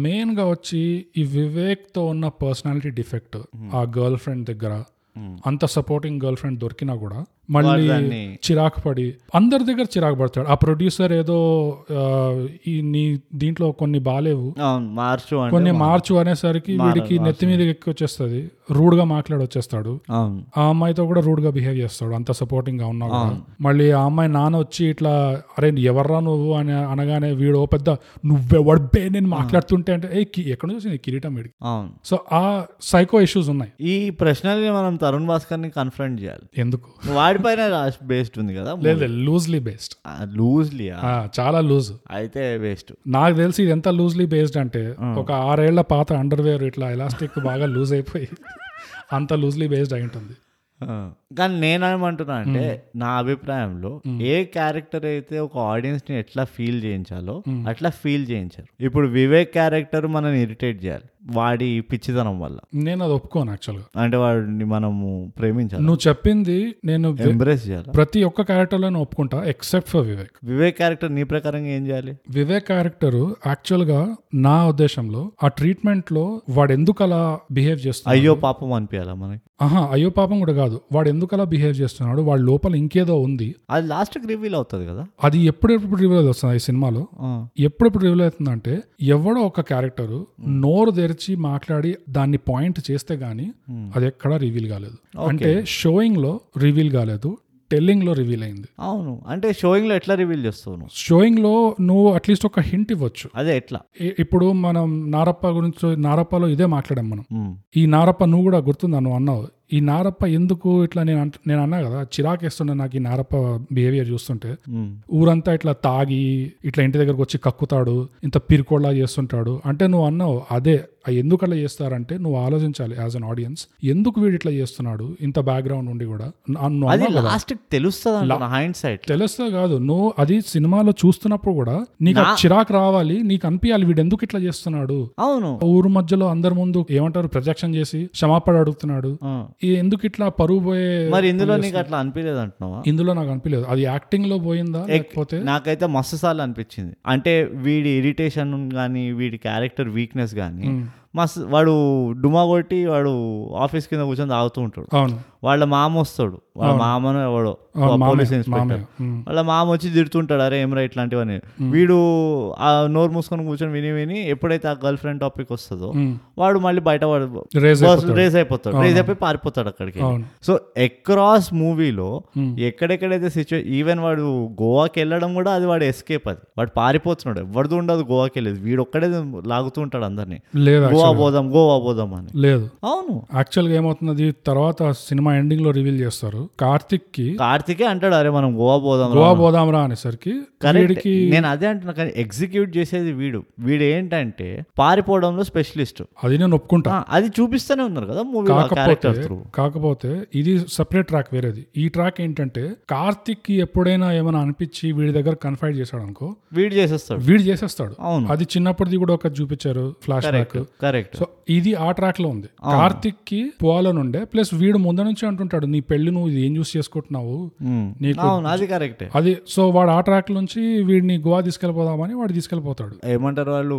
మెయిన్ గా వచ్చి ఈ వివేక్ తో ఉన్న పర్సనాలిటీ డిఫెక్ట్, ఆ గర్ల్ ఫ్రెండ్ దగ్గర అంత సపోర్టింగ్ గర్ల్ ఫ్రెండ్ దొరికినా కూడా మళ్ళీ చిరాకు పడి అందరి దగ్గర చిరాకు పడతాడు. ఆ ప్రొడ్యూసర్ ఏదో నీ దీంట్లో కొన్ని బాలేవు కొన్ని మార్చు అనేసరికి వీడికి నెత్తి మీద ఎక్కి వచ్చేస్తుంది, రూడ్ గా మాట్లాడి వచ్చేస్తాడు. ఆ అమ్మాయితో కూడా రూడ్ గా బిహేవ్ చేస్తాడు అంత సపోర్టింగ్ గా ఉన్నా కూడా. మళ్ళీ ఆ అమ్మాయి నాన్న వచ్చి ఇట్లా అరే ఎవర్రా నువ్వు అని అనగానే వీడు పెద్ద నువ్వెవడే నేను మాట్లాడుతుంటే అంటే ఎక్కడ నుంచి కిరీటం వీడికి. సో ఆ సైకో ఇష్యూస్ ఉన్నాయి. ఈ ప్రశ్నల్ని మనం తరుణ్ భాస్కర్ ని కన్ఫ్రంట్ చేయాలి. ఎందుకు బేస్డ్ ఉంది కదా, లూజ్లీ బేస్డ్, లూజ్లీ చాలా లూజ్ అయితే బేస్డ్. నాకు తెలిసి ఇది ఎంత లూజ్లీ బేస్డ్ అంటే ఒక 6 ఏళ్ల పాత అండర్వేర్ ఇట్లా ఎలాస్టిక్ బాగా లూజ్ అయిపోయి అంత లూజ్లీ బేస్డ్ అయి ఉంటుంది. కానీ నేనేమంటున్నా అంటే నా అభిప్రాయంలో ఏ క్యారెక్టర్ అయితే ఒక ఆడియన్స్ ని ఎట్లా ఫీల్ చేయించాలో అట్లా ఫీల్ చేయించారు. ఇప్పుడు వివేక్ క్యారెక్టర్ మనని ఇరిటేట్ చేయాలి వాడి పిచ్చితనం వల్ల, నేను అది ఒప్పుకోను యాక్చువల్ గా. అంటే వాడిని మనము ప్రేమించాలి. నువ్వు చెప్పింది నేను ఎంబ్రేస్ చేయాలి, ప్రతి ఒక్క క్యారెక్టర్ లో ఒప్పుకుంటా except for Vivek. Vivek character నీ ప్రకారంగా ఏం చేయాలి? వివేక్ క్యారెక్టర్ యాక్చువల్ గా నా ఉద్దేశంలో ఆ ట్రీట్మెంట్ లో వాడు ఎందుకు అలా బిహేవ్ చేస్తున్నాడు, అయ్యో పాపం అనిపించాలా మనకి? ఆహా, అయ్యో పాపం కూడా కాదు, వాడు ఎందుకు అలా బిహేవ్ చేస్తున్నాడు, వాడి లోపల ఇంకేదో ఉంది, అది లాస్ట్ కి రివీల్ అవుతుంది కదా. అది ఎప్పుడెప్పుడు రివీల్ అవుతుంది ఈ సినిమాలో, ఎప్పుడెప్పుడు రివీల్ అవుతుంది అంటే ఎవడో ఒక క్యారెక్టర్ నోరు తెరిచి మాట్లాడి దాన్ని పాయింట్ చేస్తే గానీ అది ఎక్కడా రివీల్ కాలేదు. అంటే షోయింగ్ లో రివీల్ కాలేదు, టెల్లింగ్ లో రివీల్ అయింది. అవును, అంటే షోయింగ్ లో ఎట్లా రివీల్ చేస్తావు? షోయింగ్ లో నువ్వు అట్లీస్ట్ ఒక హింట్ ఇవ్వచ్చు. అదే ఎట్లా, ఇప్పుడు మనం నారప్ప గురించి, నారప్పలో ఇదే మాట్లాడాం మనం. ఈ నారప్ప నువ్వు కూడా గుర్తుందా, నువ్వు అన్నావు ఈ నారప్ప ఎందుకు ఇట్లా, నేను అన్నా కదా చిరాకేస్తుండే నాకు ఈ నారప్ప బిహేవియర్ చూస్తుంటే, ఊరంతా ఇట్లా తాగి ఇట్లా ఇంటి దగ్గరకు వచ్చి కక్కుతాడు, ఇంత పిరికోళ్ళ చేస్తుంటాడు అంటే. నువ్వు అన్నావు అదే ఎందుకు అలా చేస్తారంటే నువ్వు ఆలోచించాలి యాజ్ అన్ ఆడియన్స్, ఎందుకు వీడు ఇట్లా చేస్తున్నాడు ఇంత బ్యాక్గ్రౌండ్ ఉండి కూడా. తెలుస్తా కాదు, నువ్వు అది సినిమాలో చూస్తున్నప్పుడు కూడా నీకు చిరాకు రావాలి, నీకు అనిపించాలి వీడు ఎందుకు ఇట్లా చేస్తున్నాడు. అవును, ఊరు మధ్యలో అందరి ముందు ఏమంటారు ప్రొజెక్షన్ చేసి క్షమాపణ అడుగుతున్నాడు, ఎందుకు ఇట్లా పరువు పోయే. మరి ఇందులో నీకు అట్లా అనిపించలేదు అంటున్నావా? ఇందులో నాకు అనిపించలేదు, అది యాక్టింగ్ లో పోయిందా లేకపోతే. నాకైతే మస్తు సార్లు అనిపించింది, అంటే వీడి ఇరిటేషన్ గానీ వీడి క్యారెక్టర్ వీక్నెస్ గానీ మస్తు వాడు డుమా కొట్టి వాడు ఆఫీస్ కింద కూర్చొని తాగుతూ ఉంటాడు. వాళ్ళ మామ వస్తాడు, వాళ్ళ మామను ఎవడో పోలీస్ ఇన్స్పెక్టర్, వాళ్ళ మామ వచ్చి తిడుతుంటాడు, అరే ఏమరా ఇట్లాంటివన్నీ. వీడు ఆ నోరు మూసుకొని కూర్చొని విని విని ఎప్పుడైతే ఆ గర్ల్ ఫ్రెండ్ టాపిక్ వస్తుందో వాడు మళ్ళీ బయట రేజ్ అయిపోతాడు, రేజ్ అయిపోయి పారిపోతాడు అక్కడికి. సో అక్రాస్ మూవీలో ఎక్కడెక్కడైతే సిచ్యువేషన్, ఈవెన్ వాడు గోవాకి వెళ్ళడం కూడా అది వాడు ఎస్కేప్, అది వాడు పారిపోతున్నాడు, ఎవరిది ఉండదు గోవాకి వెళ్ళేది, వీడు ఒక్కడే లాగుతూ ఉంటాడు అందరినీ గోవా పోదాం గోవా పోదాం అని. లేదు అవును, యాక్చువల్ గా ఏమవుతున్నది తర్వాత సినిమా ఎండింగ్ లో రివీల్ చేస్తారు, కార్తిక్ అంటాడు అరే మనం గోవా పోదాం గోవా పోదాం రా అనేసరికి నేను అదే అంటున్నా, కానీ ఎగ్జిక్యూట్ చేసేది వీడు ఏంటంటే పారిపోవడంలో స్పెషలిస్ట్, అది నేను ఒప్పుకుంటా, అది చూపిస్తూనే ఉన్నారు కదా మూవీ క్యారెక్టర్ త్రూ. కాకపోతే ఇది సెపరేట్ ట్రాక్ వేరేది. ఈ ట్రాక్ ఏంటంటే కార్తిక్ కి ఎప్పుడైనా ఏమైనా అనిపించి వీడి దగ్గర కన్ఫైడ్ చేశాడు అనుకో వీడు చేసేస్తాడు. అవును, అది చిన్నప్పటిది కూడా ఒక చూపించారు ఫ్లాష్ బ్యాక్. కరెక్ట్. సో ఇది ఆ ట్రాక్ లో ఉంది, కార్తిక్ కి పోవాలని ఉండే, ప్లస్ వీడు ముందు నుంచి అంటుంటాడు నీ పెళ్లి నువ్వు ఇది ఏం చూసి చేసుకుంటున్నావు నీకు, అది కరెక్ట్ అది. సో వాడు ఆ ట్రాక్ నుంచి వీడిని గోవా తీసుకెళ్ళిపోదామని వాడు తీసుకెళ్ళిపోతాడు. ఏమంటారు వాళ్ళు,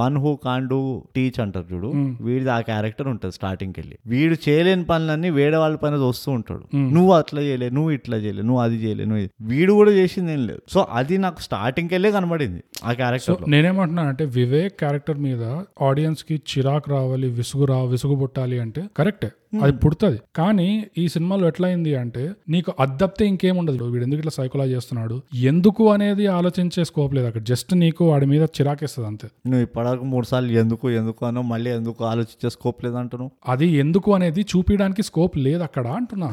one who can do teach అంటారు చూడు, వీడిది ఆ క్యారెక్టర్ ఉంటుంది స్టార్టింగ్ కెళ్ళి. వీడు చేయలేని పనులన్నీ వేరే వాళ్ళ పైన వస్తూ ఉంటాడు, నువ్వు అట్లా చేయలే, నువ్వు ఇట్లా చేయలే, నువ్వు అది చేయలే, నువ్వు ఇది. వీడు కూడా చేసింది ఏం లేదు. సో అది నాకు స్టార్టింగ్ కెళ్ళే కనబడింది ఆ క్యారెక్టర్. నేనేమంటున్నా అంటే వివేక్ క్యారెక్టర్ మీద ఆడియన్స్ కి చిరాకు రావాలి, విసుగు పుట్టాలి అంటే కరెక్టే, అది పుడుతుంది. కానీ ఈ సినిమాలో ఎట్లయింది అంటే నీకు అద్దప్తే ఇంకేం ఉండదు, వీడు ఎందుకు ఇట్లా సైకోలాజీ చేస్తున్నాడు ఎందుకు అనేది ఆలోచించే స్కోప్ లేదు అక్కడ, జస్ట్ నీకు వాడి మీద చిరాకేస్తుంది అంతే. నువ్వు ఇప్పటివరకు 3 సార్లు ఎందుకు అనో మళ్ళీ ఎందుకు ఆలోచించే స్కోప్ లేదు అంటున్నావు, అది ఎందుకు అనేది చూపించడానికి స్కోప్ లేదు అక్కడ అంటున్నా.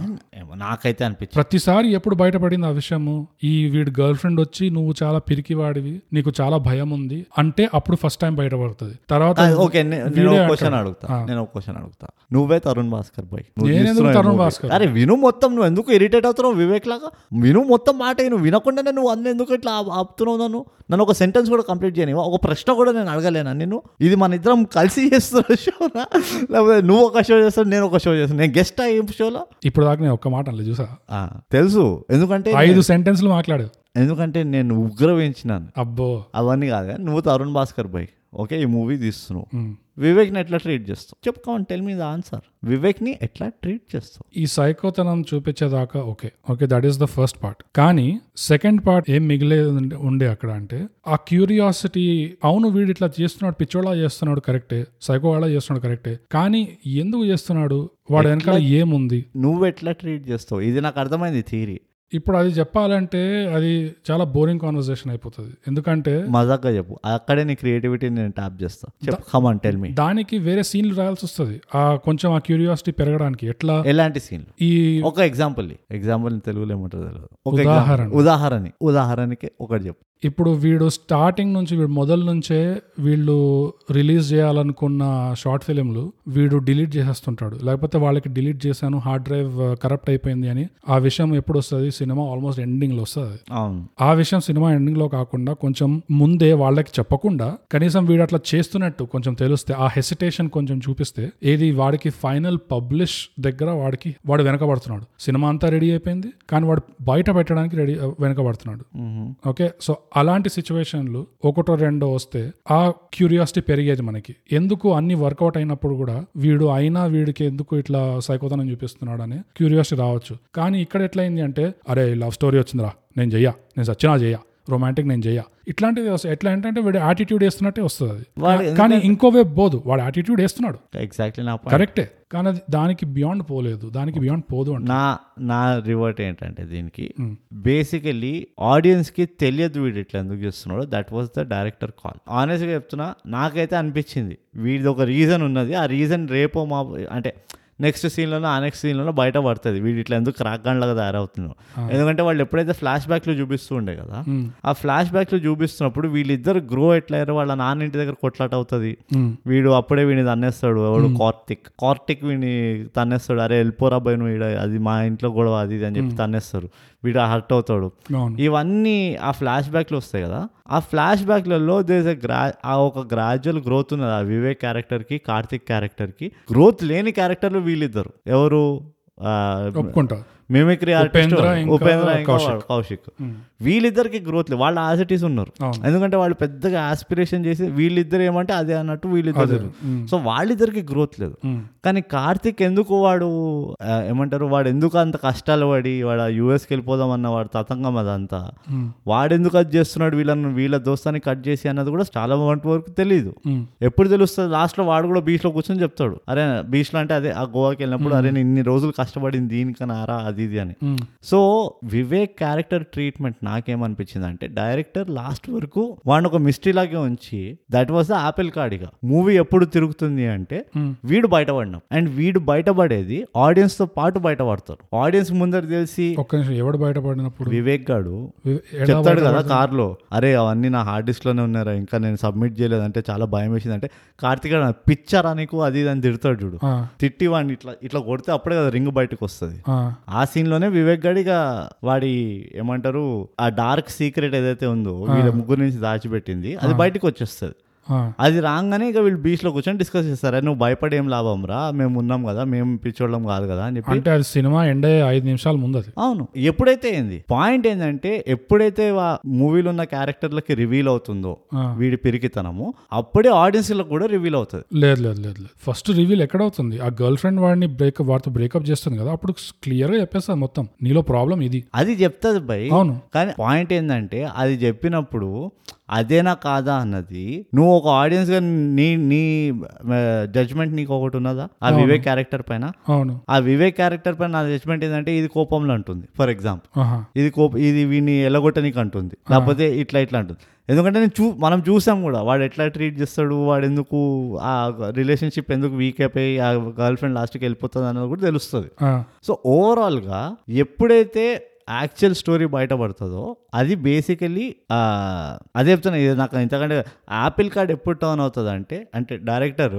నాకైతే అనిపించింది ప్రతిసారి ఎప్పుడు బయటపడింది ఆ విషయము, ఈ వీడి గర్ల్ ఫ్రెండ్ వచ్చి నువ్వు చాలా పిరికి వాడివి నీకు చాలా భయం ఉంది అంటే అప్పుడు ఫస్ట్ టైం బయటపడుతుంది. తర్వాత నేను ఒక క్వశ్చన్ అడుగుతా, నువ్వే తరుణ్ భాస్కర్ బాయ్, తరుణ్ భాస్కర్ అరే విను మొత్తం, నువ్వు ఎందుకు ఇరిటేట్ అవుతున్నావు వివేక్ లాగా, విను మొత్తం మాట నువ్వు వినకుండానే నువ్వు అన్న ఎందుకు ఇట్లా ఆపుతున్నావు, నన్ను ఒక సెంటెన్స్ కూడా కంప్లీట్ చేయను, ఒక ప్రశ్న కూడా నేను అడగలేనా నిన్ను, ఇది మన ఇద్దరం కలిసి చేస్తున్న షోనా లేకపోతే నువ్వు ఒక షో చేస్తావు నేను ఒక షో చేస్తాను, నేను గెస్ట్ ఆ షోలో. ఇప్పుడు దాకా నేను ఒక్క మాట అనలేదు చూసా, తెలుసు ఎందుకంటే 5 సెంటెన్స్లు మాట్లాడు, ఎందుకంటే నేను ఉగ్రవించినాను అబ్బో అవన్నీ కాదు. నువ్వు తరుణ్ భాస్కర్ బాయ్ ఓకే ఈ మూవీ తీస్తున్నావు, వివేక్ ని ఎట్లా ట్రీట్ చేస్తావు చెప్పు, కావాలి tell me the answer, Vivek ని ఎట్లా ట్రీట్ చేస్తావు. ఈ సైకోతనం చూపించేదాకా okay that is the first part. కానీ సెకండ్ పార్ట్ ఏం మిగిలేదు ఉండే అక్కడ అంటే ఆ క్యూరియాసిటీ, అవును వీడు ఇట్లా చేస్తున్నాడు పిచ్చోలా చేస్తున్నాడు కరెక్టే, సైకో అలా చేస్తున్నాడు కరెక్టే, కానీ ఎందుకు చేస్తున్నాడు, వాడు వెనకాల ఏముంది, నువ్వు ఎట్లా ట్రీట్ చేస్తావు, ఇది నాకు అర్థమైంది థియరీ. ఇప్పుడు అది చెప్పాలంటే అది చాలా బోరింగ్ కాన్వర్సేషన్ అయిపోతుంది, ఎందుకంటే మజాగా చెప్పు, అక్కడే నీ క్రియేటివిటీని నేను ట్యాప్ చేస్తా, కమ్ ఆన్ టెల్ మీ. దానికి వేరే సీన్లు రాయాల్సి వస్తుంది ఆ కొంచెం ఆ క్యూరియాసిటీ పెరగడానికి. ఎట్లా ఎలాంటి సీన్లు, ఈ ఒక ఎగ్జాంపుల్ తెలుగులో ఏమంటారు ఉదాహరణకి ఒకటి చెప్పు. ఇప్పుడు వీడు స్టార్టింగ్ నుంచి వీడు మొదలు నుంచే వీళ్ళు రిలీజ్ చేయాలనుకున్న షార్ట్ ఫిలింలు వీడు డిలీట్ చేసేస్తుంటాడు, లేకపోతే వాళ్ళకి డిలీట్ చేశాను హార్డ్ డ్రైవ్ కరప్ట్ అయిపోయింది అని. ఆ విషయం ఎప్పుడు వస్తుంది, సినిమా ఆల్మోస్ట్ ఎండింగ్ లో వస్తుంది. ఆ విషయం సినిమా ఎండింగ్ లో కాకుండా కొంచెం ముందే వాళ్ళకి చెప్పకుండా కనీసం వీడు అట్లా చేస్తున్నట్టు కొంచెం తెలిస్తే, ఆ హెసిటేషన్ కొంచెం చూపిస్తే, ఏది వాడికి ఫైనల్ పబ్లిష్ దగ్గర వాడు వెనకబడుతున్నాడు. సినిమా అంతా రెడీ అయిపోయింది కానీ వాడు బయట పెట్టడానికి వెనకబడుతున్నాడు. ఓకే, సో అలాంటి సిచ్యువేషన్లు ఒకటో రెండో వస్తే ఆ క్యూరియాసిటీ పెరిగేది మనకి, ఎందుకు అన్ని వర్కౌట్ అయినప్పుడు కూడా వీడికి ఎందుకు ఇట్లా సైకోతనం చూపిస్తున్నాడు అనే క్యూరియాసిటీ రావచ్చు. కానీ ఇక్కడ ఎట్లయింది అంటే అరే లవ్ స్టోరీ వచ్చిందిరా నేను సచ్చినా చెయ్యా, రొమాంటిక్ నేను చెయ్యా, ఇట్లాంటిది వస్తాయి. ఎట్లా ఏంటంటే వీడు యాటిట్యూడ్ వేస్తున్నట్టే వస్తుంది, కానీ ఇంకోవే పోదు, వాడు యాటిట్యూడ్ వేస్తున్నాడు ఎగ్జాక్ట్లీ కరెక్టే, కానీ దానికి బియాండ్ పోలేదు, దానికి బియాండ్ పోదు. నా రివర్ట్ ఏంటంటే దీనికి బేసికలీ ఆడియన్స్ కి తెలియదు వీడు ఇట్లా ఎందుకు చేస్తున్నాడో, that was the director call. ఆనెస్ట్గా చెప్తున్నా, నాకైతే అనిపించింది వీడిది ఒక రీజన్ ఉన్నది, ఆ రీజన్ రేపో మా అంటే నెక్స్ట్ సీన్లోనో ఆ నెక్స్ట్ సీన్లోనో బయట పడుతుంది వీడు ఇట్లా ఎందుకు క్రాక్ గండ్లాగా తయారవుతున్నాడు. ఎందుకంటే వాళ్ళు ఎప్పుడైతే ఫ్లాష్ బ్యాక్లో చూపిస్తూ ఉండే కదా, ఆ ఫ్లాష్ బ్యాక్లో చూపిస్తున్నప్పుడు వీళ్ళిద్దరు గ్రో ఎట్లా అయ్యారు, వాళ్ళ నాన్న ఇంటి దగ్గర కొట్లాట అవుతుంది, వీడు అప్పుడే వీడిని తన్నేస్తాడు ఎవడు కార్తిక్ వీడిని తన్నేస్తాడు, అరే వెళ్ళిపోరా అబ్బాయి నువ్వు వీడు అది మా ఇంట్లో గొడవ అది ఇది అని చెప్పి తన్నేస్తారు, వీడు హర్ట్ అవుతాడు. ఇవన్నీ ఆ ఫ్లాష్ బ్యాక్లు వస్తాయి కదా, ఆ ఫ్లాష్ బ్యాక్లలో ఒక గ్రాడ్యువల్ గ్రోత్ ఉన్నది ఆ వివేక్ క్యారెక్టర్కి, కార్తిక్ క్యారెక్టర్కి గ్రోత్ లేని క్యారెక్టర్లు వీళ్ళిద్దరు ఎవరు మిమిక్రీ ఆర్టిస్ట్ ఉపేంద్ర కౌశిక్ వీళ్ళిద్దరికి గ్రోత్ లేదు, వాళ్ళ ఆసిటీస్ ఉన్నారు. ఎందుకంటే వాళ్ళు పెద్దగా ఆస్పిరేషన్ చేసి వీళ్ళిద్దరు ఏమంటే అదే అన్నట్టు వీళ్ళిద్దరు, సో వాళ్ళిద్దరికి గ్రోత్ లేదు. కానీ కార్తీక్ ఎందుకు వాడు ఏమంటారు వాడు ఎందుకు అంత కష్టాలు పడి వాడు యూఎస్కి వెళ్ళిపోదాం అన్న వాడు తతంగం అదంతా వాడెందుకు కట్ చేస్తున్నాడు వీళ్ళని వీళ్ళ దోస్తాన్ని కట్ చేసి అన్నది కూడా చాలా మంది వరకు తెలియదు. ఎప్పుడు తెలుస్తుంది లాస్ట్లో వాడు కూడా బీచ్లో కూర్చొని చెప్తాడు, అరే బీచ్లో అంటే అదే ఆ గోవాకి వెళ్ళినప్పుడు అరే నేను ఇన్ని రోజులు కష్టపడింది దీనికనారా అది ఇది అని. సో వివేక్ క్యారెక్టర్ ట్రీట్మెంట్ నాకేమనిపించింది అంటే డైరెక్టర్ లాస్ట్ వరకు వాడిని ఒక మిస్టరీ లాగే ఉంచి దట్ వాస్ ద ఆపిల్ కాడిగా మూవీ ఎప్పుడు తిరుగుతుంది అంటే వీడు బయటపడినాం అండ్ వీడు బయటపడేది ఆడియన్స్ తో పాటు బయటపడతారు. ఆడియన్స్ ముందర తెలిసి ఎవడు బయటపడినప్పుడు వివేక్ గాడు చెప్తాడు కదా కార్లో, అరే అవన్నీ నా హార్డ్ డిస్క్ లోనే ఉన్నారా ఇంకా నేను సబ్మిట్ చేయలేదంటే చాలా భయం వేసింది అంటే కార్తీక్ పిచ్చరా నీకు అది అని తిడతాడు చూడు, తిట్టి వాడిని ఇట్లా ఇట్లా కొడితే అప్పుడే కదా రింగ్ బయటకు వస్తుంది. ఆ సీన్ లోనే వివేక్ గడిగా వాడి ఏమంటారు ఆ డార్క్ సీక్రెట్ ఏదైతే ఉందో వీళ్ళ ముగ్గురు నుంచి దాచిపెట్టింది అది బయటకు వచ్చేస్తుంది. అది రాగానే ఇక వీళ్ళు బీచ్ లో కూర్చొని డిస్కస్ చేస్తారు, నువ్వు భయపడే ఏం లాభం రా మేము ఉన్నాం కదా మేము పిచ్చోళ్ళం కాదు కదా అని చెప్పి సినిమా ఎండ్ 5 నిమిషాల ముందు. అవును ఎప్పుడైతే ఏంది పాయింట్ ఏంటంటే ఎప్పుడైతే మూవీలో ఉన్న క్యారెక్టర్లకి రివీల్ అవుతుందో వీడి పిరికితనము అప్పుడే ఆడియన్స్ లో కూడా రివీల్ అవుతుంది. లేదు లేదు లేదు ఫస్ట్ రివీల్ ఎక్కడ అవుతుంది, ఆ గర్ల్ ఫ్రెండ్ వాడిని వాడితో బ్రేకప్ చేస్తుంది కదా అప్పుడు క్లియర్ గా చెప్పేస్తాను మొత్తం నీలో ప్రాబ్లం ఇది అది చెప్తాది బై. అవును కానీ పాయింట్ ఏంటంటే అది చెప్పినప్పుడు అదేనా కాదా అన్నది నువ్వు ఒక ఆడియన్స్ గా నీ నీ జడ్జ్మెంట్ నీకు ఒకటి ఉన్నదా ఆ వివేక్ క్యారెక్టర్ పైన. అవును ఆ వివేక్ క్యారెక్టర్ పైన నా జడ్జ్మెంట్ ఏంటంటే ఇది కోపంలో అంటుంది ఫర్ ఎగ్జాంపుల్, ఇది వీడిని ఎలగొట్టనీకి అంటుంది, లేకపోతే ఇట్లా ఇట్లా అంటుంది. ఎందుకంటే మనం చూసాం కూడా వాడు ఎట్లా ట్రీట్ చేస్తాడు, వాడు ఎందుకు ఆ రిలేషన్షిప్ ఎందుకు వీక్ అయిపోయి ఆ గర్ల్ ఫ్రెండ్ లాస్ట్కి వెళ్ళిపోతుంది అనేది కూడా తెలుస్తుంది. సో ఓవరాల్ గా ఎప్పుడైతే యాక్చువల్ స్టోరీ బయటపడుతుందో అది బేసికలీ అదే చెప్తున్నా. ఇది నాకు ఇంతకంటే యాపిల్ కార్డ్ ఎప్పుడు టర్న్ అవుతుంది అంటే డైరెక్టర్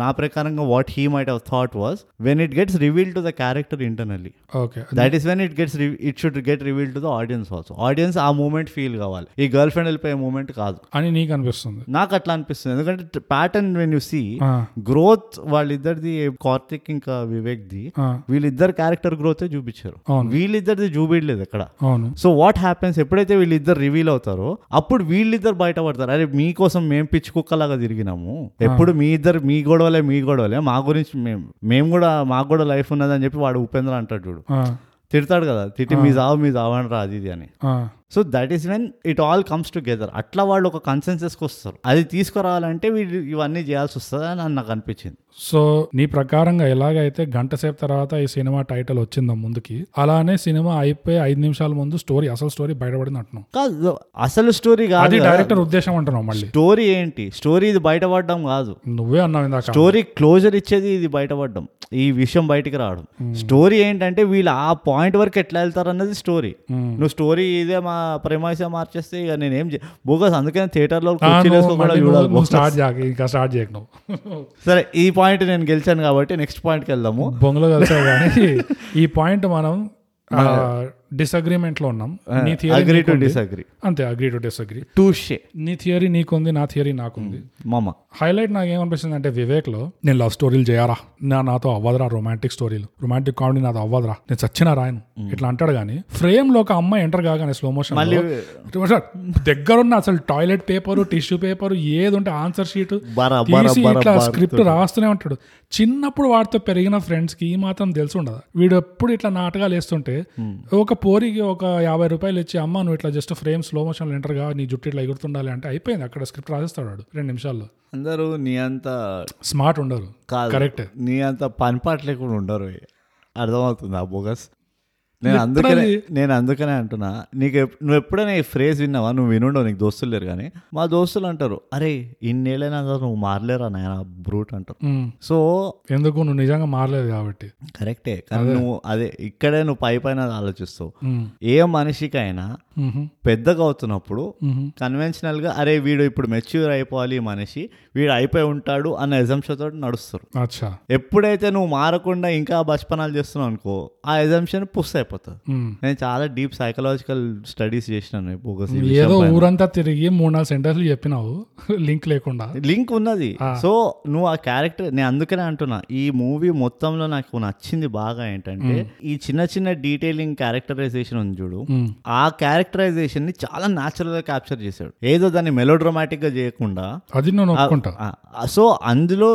నా ప్రకారంగా what he might have thought was when it gets reveal to the character internally that is when it should get reveal to the audience also. Audience ఆ మూమెంట్ ఫీల్ కావాలి, ఈ girl friend వెళ్ళిపోయే moment కాదు అని నీకు అనిపిస్తుంది, నాకు అట్లా అనిపిస్తుంది. ఎందుకంటే pattern when you see growth వాళ్ళిద్దరిది కార్తిక్ ఇంకా వివేక్ ది వీళ్ళిద్దరు క్యారెక్టర్ గ్రోత్ చూపించారు, వీళ్ళిద్దరిది చూపించలేదు అక్కడ. సో వాట్ హ్యాపెన్స్ ఎప్పుడైతే వీళ్ళిద్దరు రివీల్ అవుతారో అప్పుడు వీళ్ళిద్దరు బయటపడతారు, అరే మీకోసం మేము పిచ్చి కుక్కలాగా తిరిగినాము, ఎప్పుడు మీ ఇద్దరు మీ గొడవలే మా గురించి మేము కూడా మాకు కూడా లైఫ్ ఉన్నదని చెప్పి వాడు ఉపేంద్ర అంటాడు చూడు, తిడతాడు కదా తిట్టి మీ జావని రా అది ఇది అని. So that is when it all comes together, అట్లా వాళ్ళు ఒక కన్సెన్సస్కి వస్తారు. అది తీసుకురావాలంటే వీళ్ళు ఇవన్నీ చేయాల్సి వస్తుంది అని నాకు అనిపించింది. సో నీ ప్రకారంగా ఎలాగైతే గంట సేపు తర్వాత ఈ సినిమా టైటిల్ వచ్చిందా ముందుకి, అలానే సినిమా అయిపోయి 5 నిమిషాల ముందు అసలు స్టోరీ బయటపడింది అంటున్నాం కాదు, అసలు స్టోరీ కాదు డైరెక్టర్ ఉద్దేశం అంటున్నాం. మళ్ళీ స్టోరీ ఏంటి, స్టోరీ ఇది బయటపడడం కాదు, నువ్వే అన్నావు స్టోరీ క్లోజర్ ఇచ్చేది ఇది బయటపడడం, ఈ విషయం బయటికి రావడం. స్టోరీ ఏంటంటే వీళ్ళు ఆ పాయింట్ వరకు ఎట్లా వెళ్తారు అన్నది స్టోరీ. నువ్వు స్టోరీ ఇదే మా ప్రేమాయిస మార్చేస్తే ఇక నేనేం బోగస్, అందుకని థియేటర్లో సరే ఈ పాయింట్ నేను గెలిచాను కాబట్టి నెక్స్ట్ పాయింట్కి వెళ్దాము. బొంగులో కలిసావు కానీ ఈ పాయింట్ మనం డిసగ్రీమెంట్ లో ఉన్నాం. నీ థియరీ అంతే, అగ్రీ టు డిసగ్రీ, నీ థియరీ నీకుంది నా థియరీ నాకుంది. మామ హైలైట్ నాకేమనిపిస్తుంది అంటే వివేక్ లో నేను లవ్ స్టోరీలు చేయరా, నాతో అవ్వదురా రొమాంటిక్ స్టోరీలు, రొమాంటిక్ కామెడీ నాతో అవ్వదురా, నేను చచ్చినా రాయను ఇట్లా అంటాడు. కానీ ఫ్రేమ్ లో ఒక అమ్మాయి ఎంటర్ కాగానే స్లో మోషన్ దగ్గరున్న అసలు టాయిలెట్ పేపరు టిష్యూ పేపరు ఏది ఉంటే ఆన్సర్ షీట్ ఇట్లా స్క్రిప్ట్ రాస్తూనే ఉంటాడు. చిన్నప్పుడు వాటితో పెరిగిన ఫ్రెండ్స్ కి ఈ మాత్రం తెలిసి ఉండదు, వీడు ఎప్పుడు ఇట్లా నాటకాలు వేస్తుంటే ఒక పోరికి ఒక 50 రూపాయలు ఇచ్చి అమ్మ నువ్వు ఇట్లా just frame slow motion enter గా నీ జుట్టు ఇట్లా ఎగురుతుండాలి అంటే అయిపోయింది, అక్కడ స్క్రిప్ట్ రాసేస్తాడు 2 నిమిషాల్లో. అందరూ నీ అంత స్మార్ట్ ఉండరు, కరెక్ట్, నీ అంత పనిపాటు లేకుండా ఉండరు, అర్థమవుతుందా బోగస్? నేను అందుకనే అంటున్నా, నువ్వు ఎప్పుడైనా ఈ ఫ్రేజ్ విన్నావా? నువ్వు వినుండవు, నీకు దోస్తులు లేరు. కానీ మా దోస్తులు అంటారు, అరే ఇన్నేళ్ళైనా నువ్వు మారలేరా నాయన బ్రూట్ అంటారు. సో ఎందుకు నువ్వు నిజంగా మారలేదు కాబట్టి కరెక్టే, కానీ నువ్వు అదే ఇక్కడే నువ్వు పై పైన ఆలోచిస్తావు. ఏ మనిషికైనా పెద్దగా అవుతున్నప్పుడు కన్వెన్షనల్ గా అరే వీడు ఇప్పుడు మెచ్యూర్ అయిపోవాలి మనిషి, వీడు అయిపోయి ఉంటాడు అన్న ఎజంప్షన్ తోటి నడుస్తారు. ఎప్పుడైతే నువ్వు మారకుండా ఇంకా బచ్పనాలు చేస్తున్నావు అనుకో, ఆ ఎజంప్షన్ పుస్ అయిపోతుంది. అయిపోతా. నేను చాలా డీప్ సైకలాజికల్ స్టడీస్ చేసినాను బోగస్. ఏదో ఊరంతా తిరిగి 3-4 సెంటర్లు చెప్పినావు లింక్ లేకుండా. లింక్ ఉన్నది. సో నువ్వు ఆ క్యారెక్టర్, నేను అందుకనే అంటున్నా ఈ మూవీ మొత్తంలో నాకు నచ్చింది బాగా ఏంటంటే ఈ చిన్న చిన్న డీటెయిలింగ్ క్యారెక్టరైజేషన్ ఉంది చూడు, ఆ క్యారెక్టరైజేషన్ ని చాలా న్యాచురల్ గా క్యాప్చర్ చేశాడు, ఏదో దాన్ని మెలోడ్రామాటిక్ గా చేయకుండా. అది నేను ఒప్పుకుంటా. సో అందులో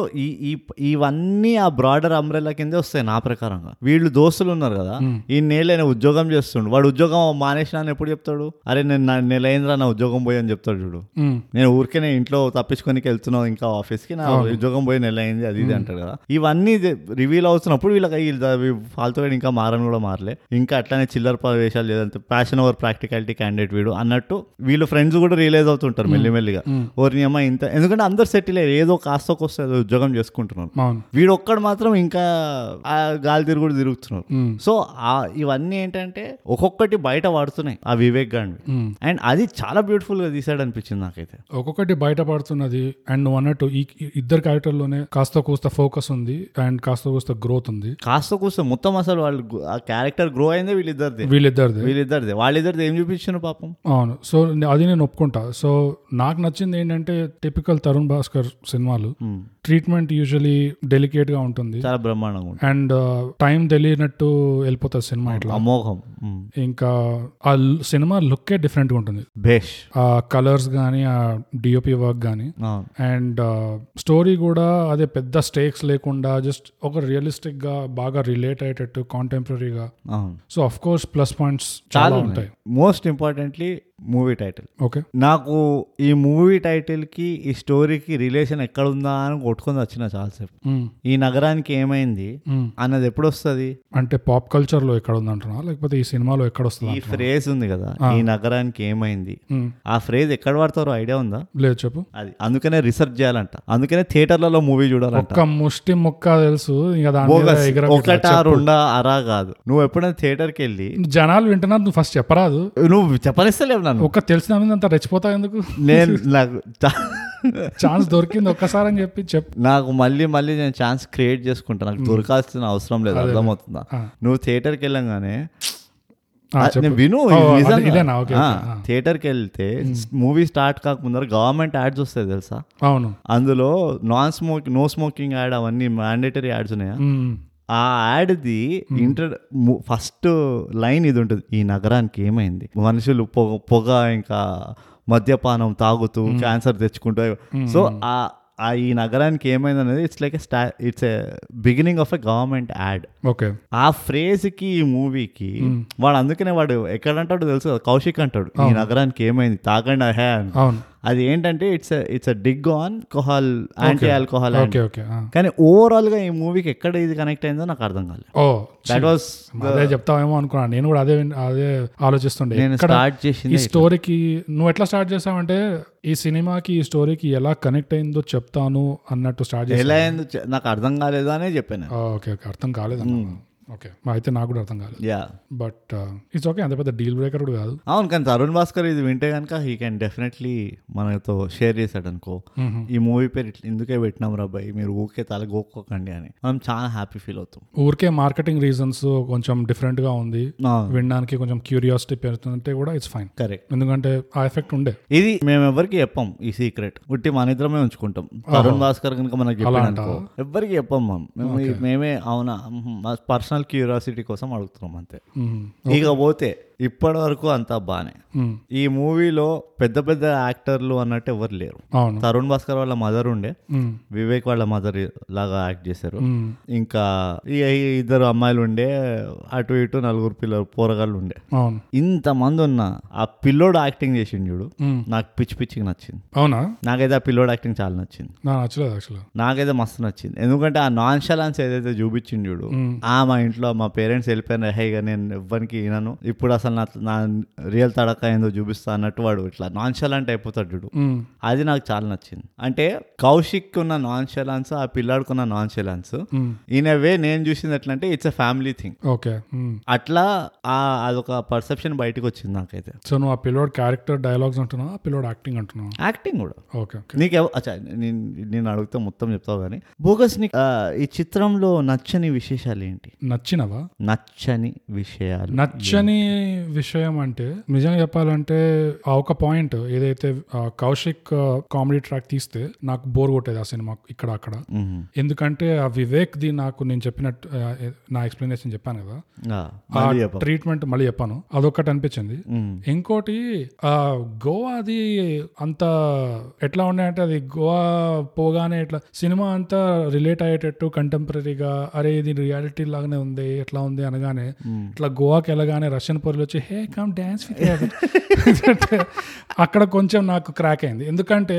ఇవన్నీ ఆ బ్రాడర్ అంబ్రెల్లా కిందే వస్తాయి నా ప్రకారంగా. వీళ్ళు దోస్తులు ఉన్నారు కదా, ఈ నెలైనా ఉద్యోగం చేస్తుండు, వాడు ఉద్యోగం మానేసిన అని ఎప్పుడు చెప్తాడు? అరే నేను నా నెలైనరా నా ఉద్యోగం పోయి అని చెప్తాడు చూడు. నేను ఊరికే ఇంట్లో తప్పించుకోనికి వెళ్తున్నావు ఇంకా ఆఫీస్ కి, నా ఉద్యోగం పోయి నెల అయింది అది ఇది అంటాడు కదా. ఇవన్నీ రివీల్ అవుతున్నప్పుడు వీళ్ళకి ఫాల్తుగా ఇంకా మారని కూడా మారలే, ఇంకా అట్లానే చిల్లర ప్రవేశాలు లేదంటే ప్యాషన్ ఓవర్ ప్రాక్టికాలిటీ క్యాండిడేట్ వీడు అన్నట్టు వీళ్ళు ఫ్రెండ్స్ కూడా రియలైజ్ అవుతుంటారు మెల్లిమెల్లిగా. ఓర్ని అమ్మ ఇంత, ఎందుకంటే అందరు సెటిల్ అయ్యారు, ఏదో కాస్త ఏదో ఉద్యోగం చేసుకుంటున్నారు, వీడు ఒక్కడు మాత్రం ఇంకా ఆ గాలి తిరుగుడు తిరుగుతున్నారు. సో ఇవన్నీ ఏంటంటే ఒక్కొక్కటి బయట పడుతున్నాయి ఆ వివేక్ గాండ్వి, అండ్ అది చాలా బ్యూటిఫుల్ గా తీసాడు అనిపించింది నాకైతే. ఒక్కొక్కటి బయట పడుతున్నది. అండ్ నువ్వు అన్నట్టు ఈ ఇద్దరు క్యారెక్టర్ లోనే కాస్త కూస్త ఫోకస్ ఉంది అండ్ కాస్త కూస్త గ్రోత్ ఉంది. కాస్త కూస్త మొత్తం అసలు వాళ్ళు ఆ క్యారెక్టర్ గ్రో అయిందే వీళ్ళిద్దరిదే. వాళ్ళిద్దరిది ఏం చూపించారు పాపం. అవును, సో అది నేను ఒప్పుకుంటా. సో నాకు నచ్చింది ఏంటంటే టిపికల్ తరుణ్ భాస్కర్ సినిమాలు ట్రీట్మెంట్ యూజువలీ డెలికేట్ గా ఉంటుంది, చాలా బ్రహ్మాండంగా ఉంటుంది అండ్ టైం తెలియనట్టు వెళ్ళిపోతుంది సినిమా ఇట్లా అమోఘం. ఇంకా ఆ సినిమా లుక్కే డిఫరెంట్ గా ఉంటుంది, బేష్ ఆ కలర్స్ గానీ ఆ డిఓపి వర్క్ గానీ. అండ్ స్టోరీ కూడా అదే పెద్ద స్టేక్స్ లేకుండా జస్ట్ ఒక రియలిస్టిక్ గా బాగా రిలేట్ అయ్యేటట్టు కాంటెంపరీగా. So of course plus points చాలా ఉంటాయి. Most importantly movie title. Okay, నాకు ఈ మూవీ టైటిల్ కి ఈ స్టోరీకి రిలేషన్ ఎక్కడుందా అని కొట్టుకుని వచ్చిన చాలాసేపు. ఈ నగరానికి ఏమైంది అన్నది ఎప్పుడు వస్తుంది అంటే పాప్ కల్చర్ లో ఎక్కడ ఉందంటున్నా లేకపోతే ఈ సినిమాలో ఎక్కడ వస్తుంది? ఈ ఫ్రేజ్ ఉంది కదా, ఈ నగరానికి ఏమైంది, ఆ ఫ్రేజ్ ఎక్కడ వాడతారో ఐడియా ఉందా? లేదు చెప్పు. అది అందుకనే రీసెర్చ్ చేయాలంట, అందుకనే థియేటర్లలో మూవీ చూడాలంట. ముష్టి ముక్క తెలుసు ఒకట రెండా అరా కాదు. నువ్వు ఎప్పుడైనా థియేటర్కి వెళ్ళి జనాలు వింటున్నా నువ్వు ఫస్ట్ చెప్పరాదు, నువ్వు చెప్పలేస్తలేవు. ఒక్క తెలిసిన అంతా రెచ్చిపోతా ఎందుకు? నేను నాకు ఛాన్స్ దొరికింది ఒక్కసారి అని చెప్పి చెప్పు. నాకు మళ్ళీ మళ్ళీ నేను ఛాన్స్ క్రియేట్ చేసుకుంటాను, నాకు దొరకాల్సిన అవసరం లేదు. అర్థమవుతుందా? నువ్వు థియేటర్కి వెళ్ళంగానే విను, థియేటర్కి వెళ్తే మూవీ స్టార్ట్ కాకముందర గవర్నమెంట్ యాడ్స్ వస్తాయి తెలుసా? అవును, అందులో non smoking no smoking ad అవన్నీ మ్యాండేటరీ యాడ్స్ ఉన్నాయా? ఆ యాడ్ది ఫస్ట్ లైన్ ఇది ఉంటుంది, ఈ నగరానికి ఏమైంది, మనుషులు పొగ ఇంకా మద్యపానం తాగుతూ క్యాన్సర్ తెచ్చుకుంటారు. సో ఆ ఈ నగరానికి ఏమైంది అనేది it's like it's a beginning of a government ad. Okay, ఆ ఫ్రేజ్ కి ఈ మూవీకి వాడు అందుకనే వాడు ఎక్కడంటాడు తెలుసు కదా, కౌశిక్ అంటాడు ఈ నగరానికి ఏమైంది తాగండి హే అని. అది ఏంటంటే it's dig on alcohol, anti alcohol. కానీ ఓవరాల్ గా ఈ మూవీకి ఎక్కడ ఇది కనెక్ట్ అయిందో నాకు అర్థం కాలేదు. చెప్తావేమో అనుకున్నాను నేను కూడా, అదే ఆలోచిస్తుండే. నేను స్టార్ట్ చేసిన స్టోరీకి నువ్వు ఎట్లా స్టార్ట్ చేసావంటే ఈ సినిమాకి ఈ స్టోరీకి ఎలా కనెక్ట్ అయిందో చెప్తాను అన్నట్టు స్టార్ట్ చేసి ఎలా అయిందో నాకు అర్థం కాలేదు అనే చెప్పాను. ఓకే ఓకే, అర్థం కాలేదు. ఓకే, అయితే నాకు కూడా అర్థం కాదు. యా, బట్ ఇట్స్ ఓకే, అంత పెద్ద డీల్ బ్రేకర్ కూడా కాదు. అవును, కానీ తరుణ్ భాస్కర్ ఇది వింటే కనుక హీ కెన్ డెఫినెట్లీ మనతో షేర్ చేశాడు అనుకో, ఈ మూవీ పేరు ఎందుకే పెట్టినాం రాబాయి, మీరు ఊరికే తల గోక్కోకండి అని. మనం చాలా హ్యాపీ ఫీల్ అవుతాం. ఊరికే మార్కెటింగ్ రీజన్స్ కొంచెం డిఫరెంట్ గా ఉంది, వినడానికి కొంచెం క్యూరియాసిటీ పెరుగుతుందంటే కూడా ఇట్స్ ఫైన్. కరెక్ట్, ఎందుకంటే ఆ ఎఫెక్ట్ ఉండే. ఇది మేము ఎవరికి చెప్పాం, ఈ సీక్రెట్ ఉట్టి మన ఇద్దరమే ఉంచుకుంటాం. తరుణ్ భాస్కర్ కనుక మనకి చెప్పాడు ఎవరికి చెప్పాం మేమే. అవునా, పర్సనల్ క్యూరియాసిటీ కోసం అడుగుతున్నాం అంతే. ఇక పోతే ఇప్పటి వరకు అంతా బానే. ఈ మూవీలో పెద్ద పెద్ద యాక్టర్లు అన్నట్టు ఎవరు లేరు. తరుణ్ భాస్కర్ వాళ్ళ మదర్ ఉండే, వివేక్ వాళ్ళ మదర్ లాగా యాక్ట్ చేశారు. ఇంకా ఇద్దరు అమ్మాయిలు ఉండే, అటు ఇటు నలుగురు పిల్లలు పోరగాళ్ళు ఉండే. ఇంతమంది ఉన్నా ఆ పిల్లోడు యాక్టింగ్ చేసిండు చూడు, నాకు పిచ్చిగా నచ్చింది. అవునా, నాకైతే ఆ పిల్లోడు యాక్టింగ్ చాలా నచ్చింది. నాకైతే మస్తు నచ్చింది, ఎందుకంటే ఆ నాన్షాలెన్స్ ఏదైతే చూపించిండు చూడు, మా ఇంట్లో మా పేరెంట్స్ వెళ్ళిపోయిన హైగా నేను ఎవ్వరికి వినను ఇప్పుడు అసలు అసలు నా రియల్ తడక ఏందో చూపిస్తా అన్నట్టు వాడు ఇట్లా నాన్షాలెంట్ అయిపోతాడు చూడు. అది నాకు చాలా నచ్చింది. అంటే కౌశిక్ ఉన్న నాన్షాలెన్స్, ఆ పిల్లాడుకున్న నాన్షాలెన్స్ ఇన్ ఎ వే నేను చూసింది ఎట్లా అంటే it's a family thing. Okay, అట్లా అదొక పర్సెప్షన్ బయటకు వచ్చింది నాకైతే. సో నువ్వు ఆ పిల్లోడు క్యారెక్టర్ డైలాగ్స్ అంటున్నావు, పిల్లోడు యాక్టింగ్ అంటున్నావు? యాక్టింగ్ కూడా. ఓకే, నీకు నేను అడుగుతా మొత్తం చెప్తావు కానీ బోగస్ నీకు ఈ చిత్రంలో నచ్చని విశేషాలు ఏంటి? నచ్చినవా? నచ్చని విషయాలు. నచ్చని విషయం అంటే నిజంగా చెప్పాలంటే ఆ ఒక పాయింట్ ఏదైతే కౌశిక్ కామెడీ ట్రాక్ తీస్తే నాకు బోర్ కొట్టేది ఆ సినిమా ఇక్కడ అక్కడ. ఎందుకంటే ఆ వివేక్ ది నాకు నేను చెప్పినట్టు నా ఎక్స్ప్లెనేషన్ చెప్పాను కదా, ఆ ట్రీట్మెంట్ మళ్ళీ చెప్పాను, అదొకటి అనిపించింది. ఇంకోటి గోవా అది అంత ఎట్లా ఉన్నాయంటే అది గోవా పోగానే ఇట్లా సినిమా అంతా రిలేట్ అయ్యేటట్టు కంటెంపరీగా, అరే ఇది రియాలిటీ లాగానే ఉంది ఎట్లా ఉంది అనగానే ఇట్లా గోవాకి వెళ్ళగానే రష్యన్ పౌరులు వచ్చి హే కమ్ డాన్స్ విత్ అక్కడ కొంచెం నాకు క్రాక్ అయింది. ఎందుకంటే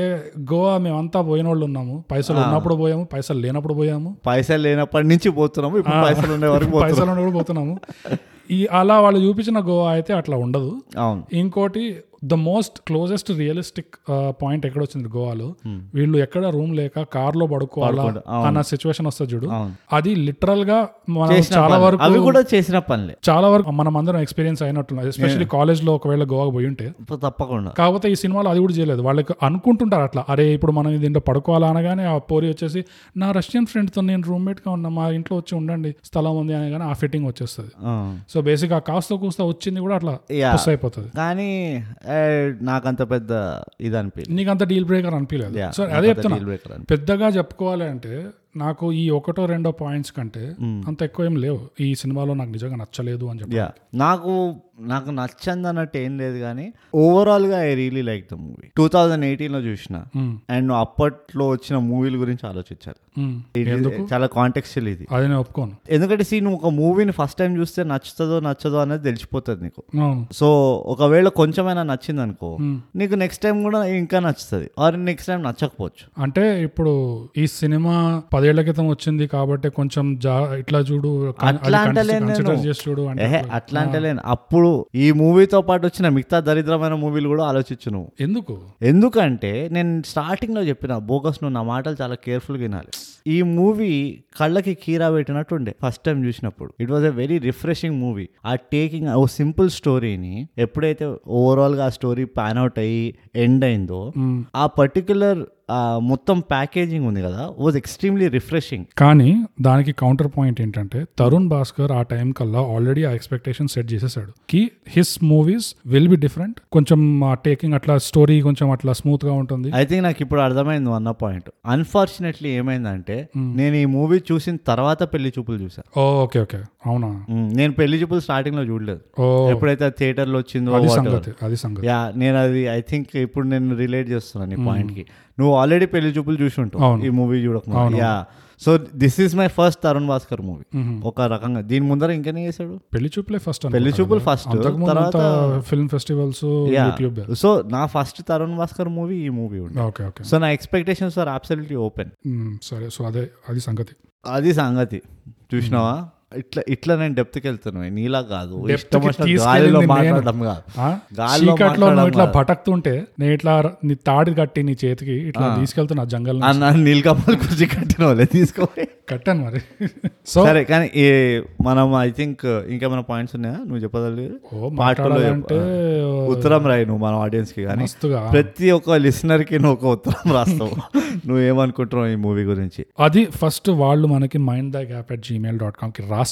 గోవా మేమంతా పోయిన వాళ్ళు ఉన్నాము, పైసలు ఉన్నప్పుడు పోయాము, పైసలు లేనప్పుడు పోయాము, పైసలు లేనప్పటి నుంచి పోతున్నాము, పైసలు ఉండేప్పుడు పోతున్నాము. ఈ అలా వాళ్ళు చూపించిన గోవా అయితే అట్లా ఉండదు. ఇంకోటి the most closest realistic point ఎక్కడ వచ్చింది గోవాలో, వీళ్ళు ఎక్కడ రూమ్ లేక కార్ లో పడుకోవాలా అన్న సిచ్యువేషన్ వస్తుంది చూడు, అది లిటరల్ గా చాలా వరకు మనం అందరం ఎక్స్పీరియన్స్ అయినట్టున్నాం, ఎస్పెషల్లీ కాలేజ్ లో ఒకవేళ గోవాకి పోయి ఉంటే తప్పకుండా. కాకపోతే ఈ సినిమాలో అది కూడా చేయలేదు. వాళ్ళకి అనుకుంటుంటారు అట్లా అరే ఇప్పుడు మనం దీంట్లో పడుకోవాలా అనగానే ఆ పోరి వచ్చేసి నా రష్యన్ ఫ్రెండ్ తో నేను రూమ్మేట్ గా ఉన్నా, మా ఇంట్లో వచ్చి ఉండండి స్థలం ఉంది అనగానే ఆ ఫిట్టింగ్ వచ్చేస్తుంది. సో బేసిక్ గా కాస్త కూస్తా వచ్చింది కూడా అట్లా మిస్ అయిపోతుంది. కానీ నాకంత పెద్ద ఇది అనిపించలేదు. నీకంత డీల్ బ్రేకర్ అనిపించలేదు. సో అదే చెప్తున్నా, పెద్దగా చెప్పుకోవాలి అంటే నాకు ఈ ఒకటో రెండో పాయింట్స్ కంటే అంత ఎక్కువ ఏం లేవు ఈ సినిమాలో నాకు నిజంగా నచ్చలేదు అని చెప్పి. నాకు నచ్చంది అన్నట్టు ఏం లేదు కానీ ఓవరాల్ గా I really like the movie. 2018 లో చూసిన అండ్ అప్పట్లో వచ్చిన మూవీల గురించి ఆలోచించాలి, చాలా కాంటెక్స్చువల్ ఇది. అది నేను ఒప్పుకోను. ఎందుకంటే సీ నువ్వు ఒక మూవీని ఫస్ట్ టైం చూస్తే నచ్చుతుందో నచ్చదో అనేది తెలిసిపోతుంది నీకు. సో ఒకవేళ కొంచెమైనా నచ్చింది అనుకో, నీకు నెక్స్ట్ టైం కూడా ఇంకా నచ్చుతుంది, ఆర్ నెక్స్ట్ టైం నచ్చకపోవచ్చు. అంటే ఇప్పుడు ఈ సినిమా 10 ఏళ్ల క్రితం వచ్చింది కాబట్టి కొంచెం ఇట్లా చూడు అట్లా అంటలేను. అప్పుడు ఈ మూవీతో పాటు వచ్చిన మిగతా దరిద్రమైన మూవీలు కూడా ఆలోచించు నువ్వు. ఎందుకంటే నేను స్టార్టింగ్ లో చెప్పిన బోగస్ నువ్వు నా మాటలు చాలా కేర్ఫుల్ గా వినాలి. ఈ మూవీ కళ్ళకి కీరా పెట్టినట్టు ఉండే ఫస్ట్ టైం చూసినప్పుడు. It was a very refreshing movie. ఆ టేకింగ్ ఓ సింపుల్ స్టోరీని ఎప్పుడైతే ఓవరాల్ గా ఆ స్టోరీ పాన్ అవుట్ అయ్యి ఎండ్ అయిందో, ఆ పర్టిక్యులర్ మొత్తం ప్యాకేజింగ్ ఉంది కదా, వాజ్ ఎక్స్ట్రీమ్లీ రిఫ్రెషింగ్. కానీ దానికి కౌంటర్ పాయింట్ ఏంటంటే తరుణ్ భాస్కర్ ఆ టైం కల్లా ఆల్రెడీ ఆ ఎక్స్పెక్టేషన్ సెట్ చేసేసాడు కి his movies will be different, కొంచెం టేకింగ్ అట్లా స్టోరీ కొంచెం అట్లా స్మూత్ గా ఉంటుంది. ఐ థింక్ నాకు ఇప్పుడు అర్థమైంది అన్న పాయింట్. అన్ఫార్చునేట్లీ ఏమైందంటే నేను ఈ మూవీ చూసిన తర్వాత పెళ్లి చూపులు చూసాను. ఓకే ఓకే, అవునా? నేను పెళ్లి చూపులు స్టార్టింగ్ లో చూడలేదు, ఎప్పుడైతే థియేటర్ లో వచ్చిందో అది సంగతి. యా, నేను అది ఐ థింక్ ఇప్పుడు నేను రిలేట్ చేస్తున్నాను ఈ పాయింట్ కి. నువ్వు ఆల్రెడీ పెళ్లి చూపులు చూసి ఉంటావు ఈ మూవీ చూడకుండా. Yeah, so this is my first Tarun Bhaskar movie ఒక రకంగా. దీని ముందర ఇంకనే చేశాడు పెళ్లి చూపులే ఫస్ట్. పెళ్లి చూపులు ఫస్ట్, తర్వాత ఫిల్మ్ ఫెస్టివల్స్, యూట్యూబ్. సో నా ఫస్ట్ తరుణ్ భాస్కర్ మూవీ ఈ మూవీ ఉంటుంది. సో నా ఎక్స్పెక్టేషన్స్ ఆర్ అబ్సల్యూట్లీ ఓపెన్. సరే, సో అది సంగతి చూసినావా? ఇట్లా నేను డెప్త్కి వెళ్తున్నాను, నీలా కాదు. ఇట్లా భటక్తుంటే నేను ఇట్లా నీ తాడు కట్టి నీ చేతికి ఇట్లా తీసుకెళ్తున్నా జంగల్, నీలకపాల్ కుర్చీ కట్టిన వాళ్ళే తీసుకో కట్టాను మరి. సరే, కానీ మనం ఐ థింక్ ఇంకేమైనా పాయింట్స్ ఉన్నాయా నువ్వు చెప్పదలింటే ఉత్తరం రాయి నువ్వు మన ఆడియన్స్ కి, కానీ ప్రతి ఒక్క లిసనర్ కి నువ్వు ఒక ఉత్తరం రాస్తావు, నువ్వు ఏమనుకుంటున్నావు ఈ మూవీ గురించి. అది ఫస్ట్ వాళ్ళు మనకి mindthegap@gmail.com కి రాస్తే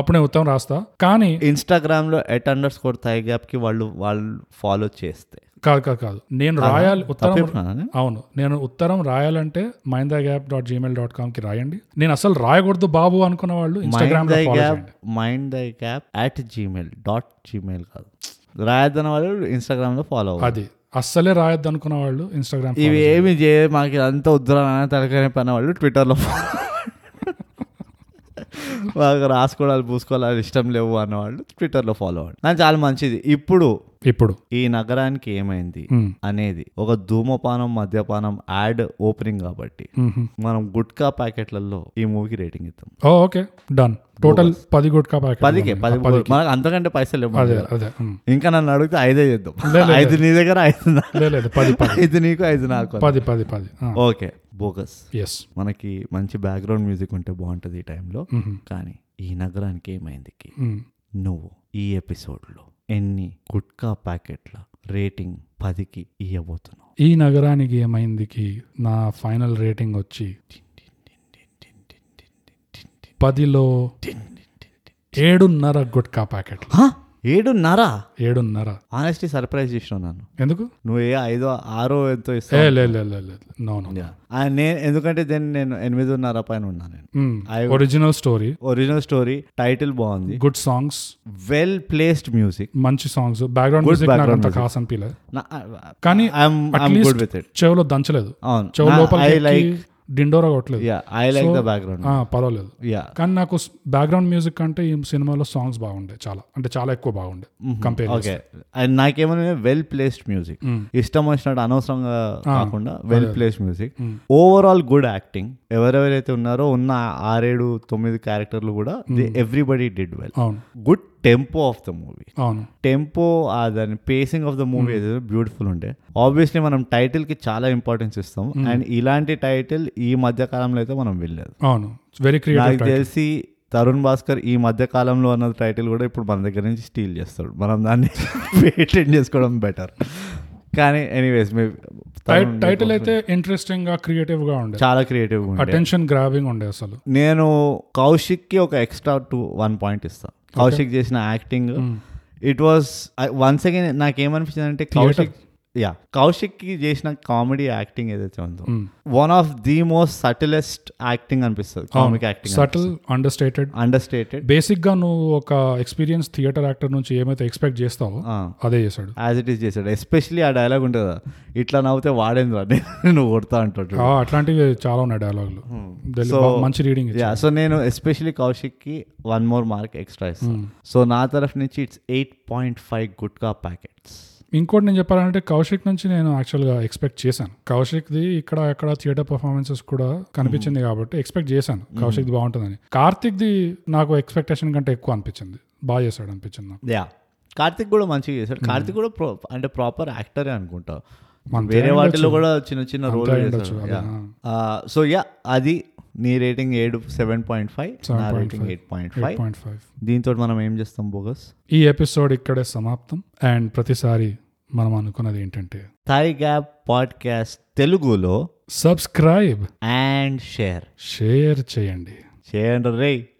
అప్పుడే ఉత్తరం రాస్తా. కానీ ఇన్స్టాగ్రామ్ లో @_thaigyap కి వాళ్ళు ఫాలో చేస్తే కాదు నేను రాయాలి ఉత్తరం. అవును, నేను ఉత్తరం రాయాలంటే mindthegap@gmail.com కి రాయండి. నేను అసలు రాయకూడదు బాబు అనుకున్న వాళ్ళు ఇన్స్టాగ్రామ్ mindthegap@gmail.gmail కాదు రాయొద్దన్న వాళ్ళు ఇన్స్టాగ్రామ్ లో ఫాలో. అది అస్సలే రాయొద్దు అనుకున్న వాళ్ళు ఇన్స్టాగ్రామ్ ఇవి ఏమి చేయ మాకు అంత ఉత్తరం తలకనే పని వాళ్ళు ట్విట్టర్లో బాగా రాసుకోవాలి పూసుకోవాలి ఇష్టం లేవు అన్నవాళ్ళు ట్విట్టర్లో ఫాలో అవ్వండి. నాకు చాలా మంచిది. ఇప్పుడు ఇప్పుడు ఈ నగరానికి ఏమైంది అనేది ఒక ధూమపానం మద్యపానం యాడ్ ఓపెనింగ్ కాబట్టి మనం గుట్కా ప్యాకెట్లలో ఈ మూవీకి రేటింగ్ ఇద్దాం. Okay done. Total 10 gutka packet. 10 మనకు అంతకంటే పైసలు లేవు. అదే ఇంకా నన్ను అడిగితే 5 చేద్దాం. 5 నీ దగ్గర 5 నా. లేదు 10. 5 నీకు 5 నాకు 10. Okay bogus. yes మనకి మంచి బ్యాక్గ్రౌండ్ మ్యూజిక్ ఉంటే బాగుంటది ఈ టైంలో. కానీ ఈ నగరానికి ఏమైంది నువ్వు ఈ ఎపిసోడ్లో ఎన్ని గుట్కా ప్యాకెట్ల రేటింగ్ 10కి ఇవ్వబోతున్నావు? ఈ నగరానికి ఏమైందికి నా ఫైనల్ రేటింగ్ వచ్చి 10లో 7.5 గుట్కా ప్యాకెట్లు. 7.5. ఆనెస్ట్లీ సర్ప్రైజ్ చేసినావు నన్ను. ఎందుకు నువ్వు ఏ 5-6 ఎంతో ఇస్తావు? ఎందుకంటే దీన్ని నేను 8.5 పైన ఉన్నాను. ఒరిజినల్ స్టోరీ టైటిల్ బాగుంది, good songs, well placed music, మంచి సాంగ్స్, బ్యాక్గ్రౌండ్ మ్యూజిక్ నాకు అంత ఖాస్ అనిపిలేదు. కానీ ఐఎమ్ గుడ్ విత్ ఇట్. చెవులో దంచలేదు, చెవుల లోపల డిండోరా కొట్టలేదు. ఐ లైక్ ద బ్యాక్గ్రౌండ్, పర్వాలేదు. కానీ నాకు బ్యాక్గ్రౌండ్ మ్యూజిక్ అంటే ఈ సినిమాలో సాంగ్స్ బాగుండే, చాలా ఎక్కువ బాగుండే కంపేర్. అండ్ నాకేమైనా వెల్ ప్లేస్డ్ మ్యూజిక్ ఇష్టం వచ్చినట్టు అనవసరంగా కాకుండా well placed music, overall good acting. ఎవరెవరైతే ఉన్నారో ఉన్న 6-7-9 క్యారెక్టర్లు కూడా everybody did well. Good tempo of the movie. Tempo దాని పేసింగ్ ఆఫ్ ద మూవీ ఏదైతే బ్యూటిఫుల్ ఉండే. ఆబ్వియస్లీ మనం టైటిల్ కి చాలా ఇంపార్టెన్స్ ఇస్తాం అండ్ ఇలాంటి టైటిల్ ఈ మధ్య కాలంలో అయితే మనం వెళ్ళలేదు. నాకు తెలిసి తరుణ్ భాస్కర్ ఈ మధ్య కాలంలో అన్న టైటిల్ కూడా ఇప్పుడు మన దగ్గర నుంచి స్టీల్ చేస్తాడు. మనం దాన్ని పేటెంట్ చేసుకోవడం బెటర్. కానీ ఎనీవేస్ టైటిల్ అయితే ఇంట్రెస్టింగ్ గా క్రియేటివ్ గా ఉండే, చాలా క్రియేటివ్ గా ఉండే, అటెన్షన్ గ్రాబింగ్ ఉండే. అసలు నేను కౌశిక్ కి ఒక ఎక్స్ట్రా 1 point ఇస్తాను. కౌశిక్ చేసిన acting it was once again. నాకేమనిపించింది అంటే కౌశిక్ కి చేసిన కామెడీ యాక్టింగ్ ఏదైతే ఉందో one of the most subtlest acting అనిపిస్తుంది. Comic acting, subtle, understated. Basic గా నువ్వు ఒక ఎక్స్పీరియన్స్ థియేటర్ యాక్టర్ నుంచి ఏమైతే ఎక్స్పెక్ట్ చేస్తావో అదే చేశాడు, యాజ్ ఇట్ ఈస్ చేశాడు. ఎస్పెషలీ ఆ డైలాగ్ ఉంటుందా, ఇట్లా నవ్వుతే వాడేంద్రా నేను కొడతా అంటాడు. అట్లాంటివి చాలా ఉన్నాయి డైలాగులు, మంచి రీడింగ్. సో నేను ఎస్పెషలీ కౌశిక్ కి 1 more mark ఎక్స్ట్రా ఇస్తాను. సో నా తరఫు నుంచి ఇట్స్ 8.5 గుట్కా ప్యాకెట్స్. ఇంకోటి నేను చెప్పాలంటే కౌశిక్ నుంచి నేను యాక్చువల్గా ఎక్స్పెక్ట్ చేశాను. కౌశిక్ది ఇక్కడ థియేటర్ పర్ఫార్మెన్సెస్ కూడా కనిపించింది కాబట్టి ఎక్స్పెక్ట్ చేశాను కౌశిక్ది బాగుంటుందని. కార్తిక్ది నాకు ఎక్స్పెక్టేషన్ కంటే ఎక్కువ అనిపించింది, బాగా చేశాడు అనిపించింది. కార్తిక్ కూడా మంచిగా చేశాడు. కార్తిక్ కూడా అంటే ప్రాపర్ యాక్టరే అనుకుంటా, వేరే వాటిలో కూడా చిన్న చిన్న రోల్ చేశాడు. సో యా అది నీ రేటింగ్ 7.5, నా రేటింగ్ 8.5. దీంతో మనం ఏం చేస్తాం బోగస్? ఈ ఎపిసోడ్ ఇక్కడే సమాప్తం. అండ్ ప్రతిసారి మనం అనుకున్నది ఏంటంటే థైగ్యాప్ పాడ్కాస్ట్ తెలుగులో సబ్స్క్రైబ్ అండ్ షేర్ చేయండి.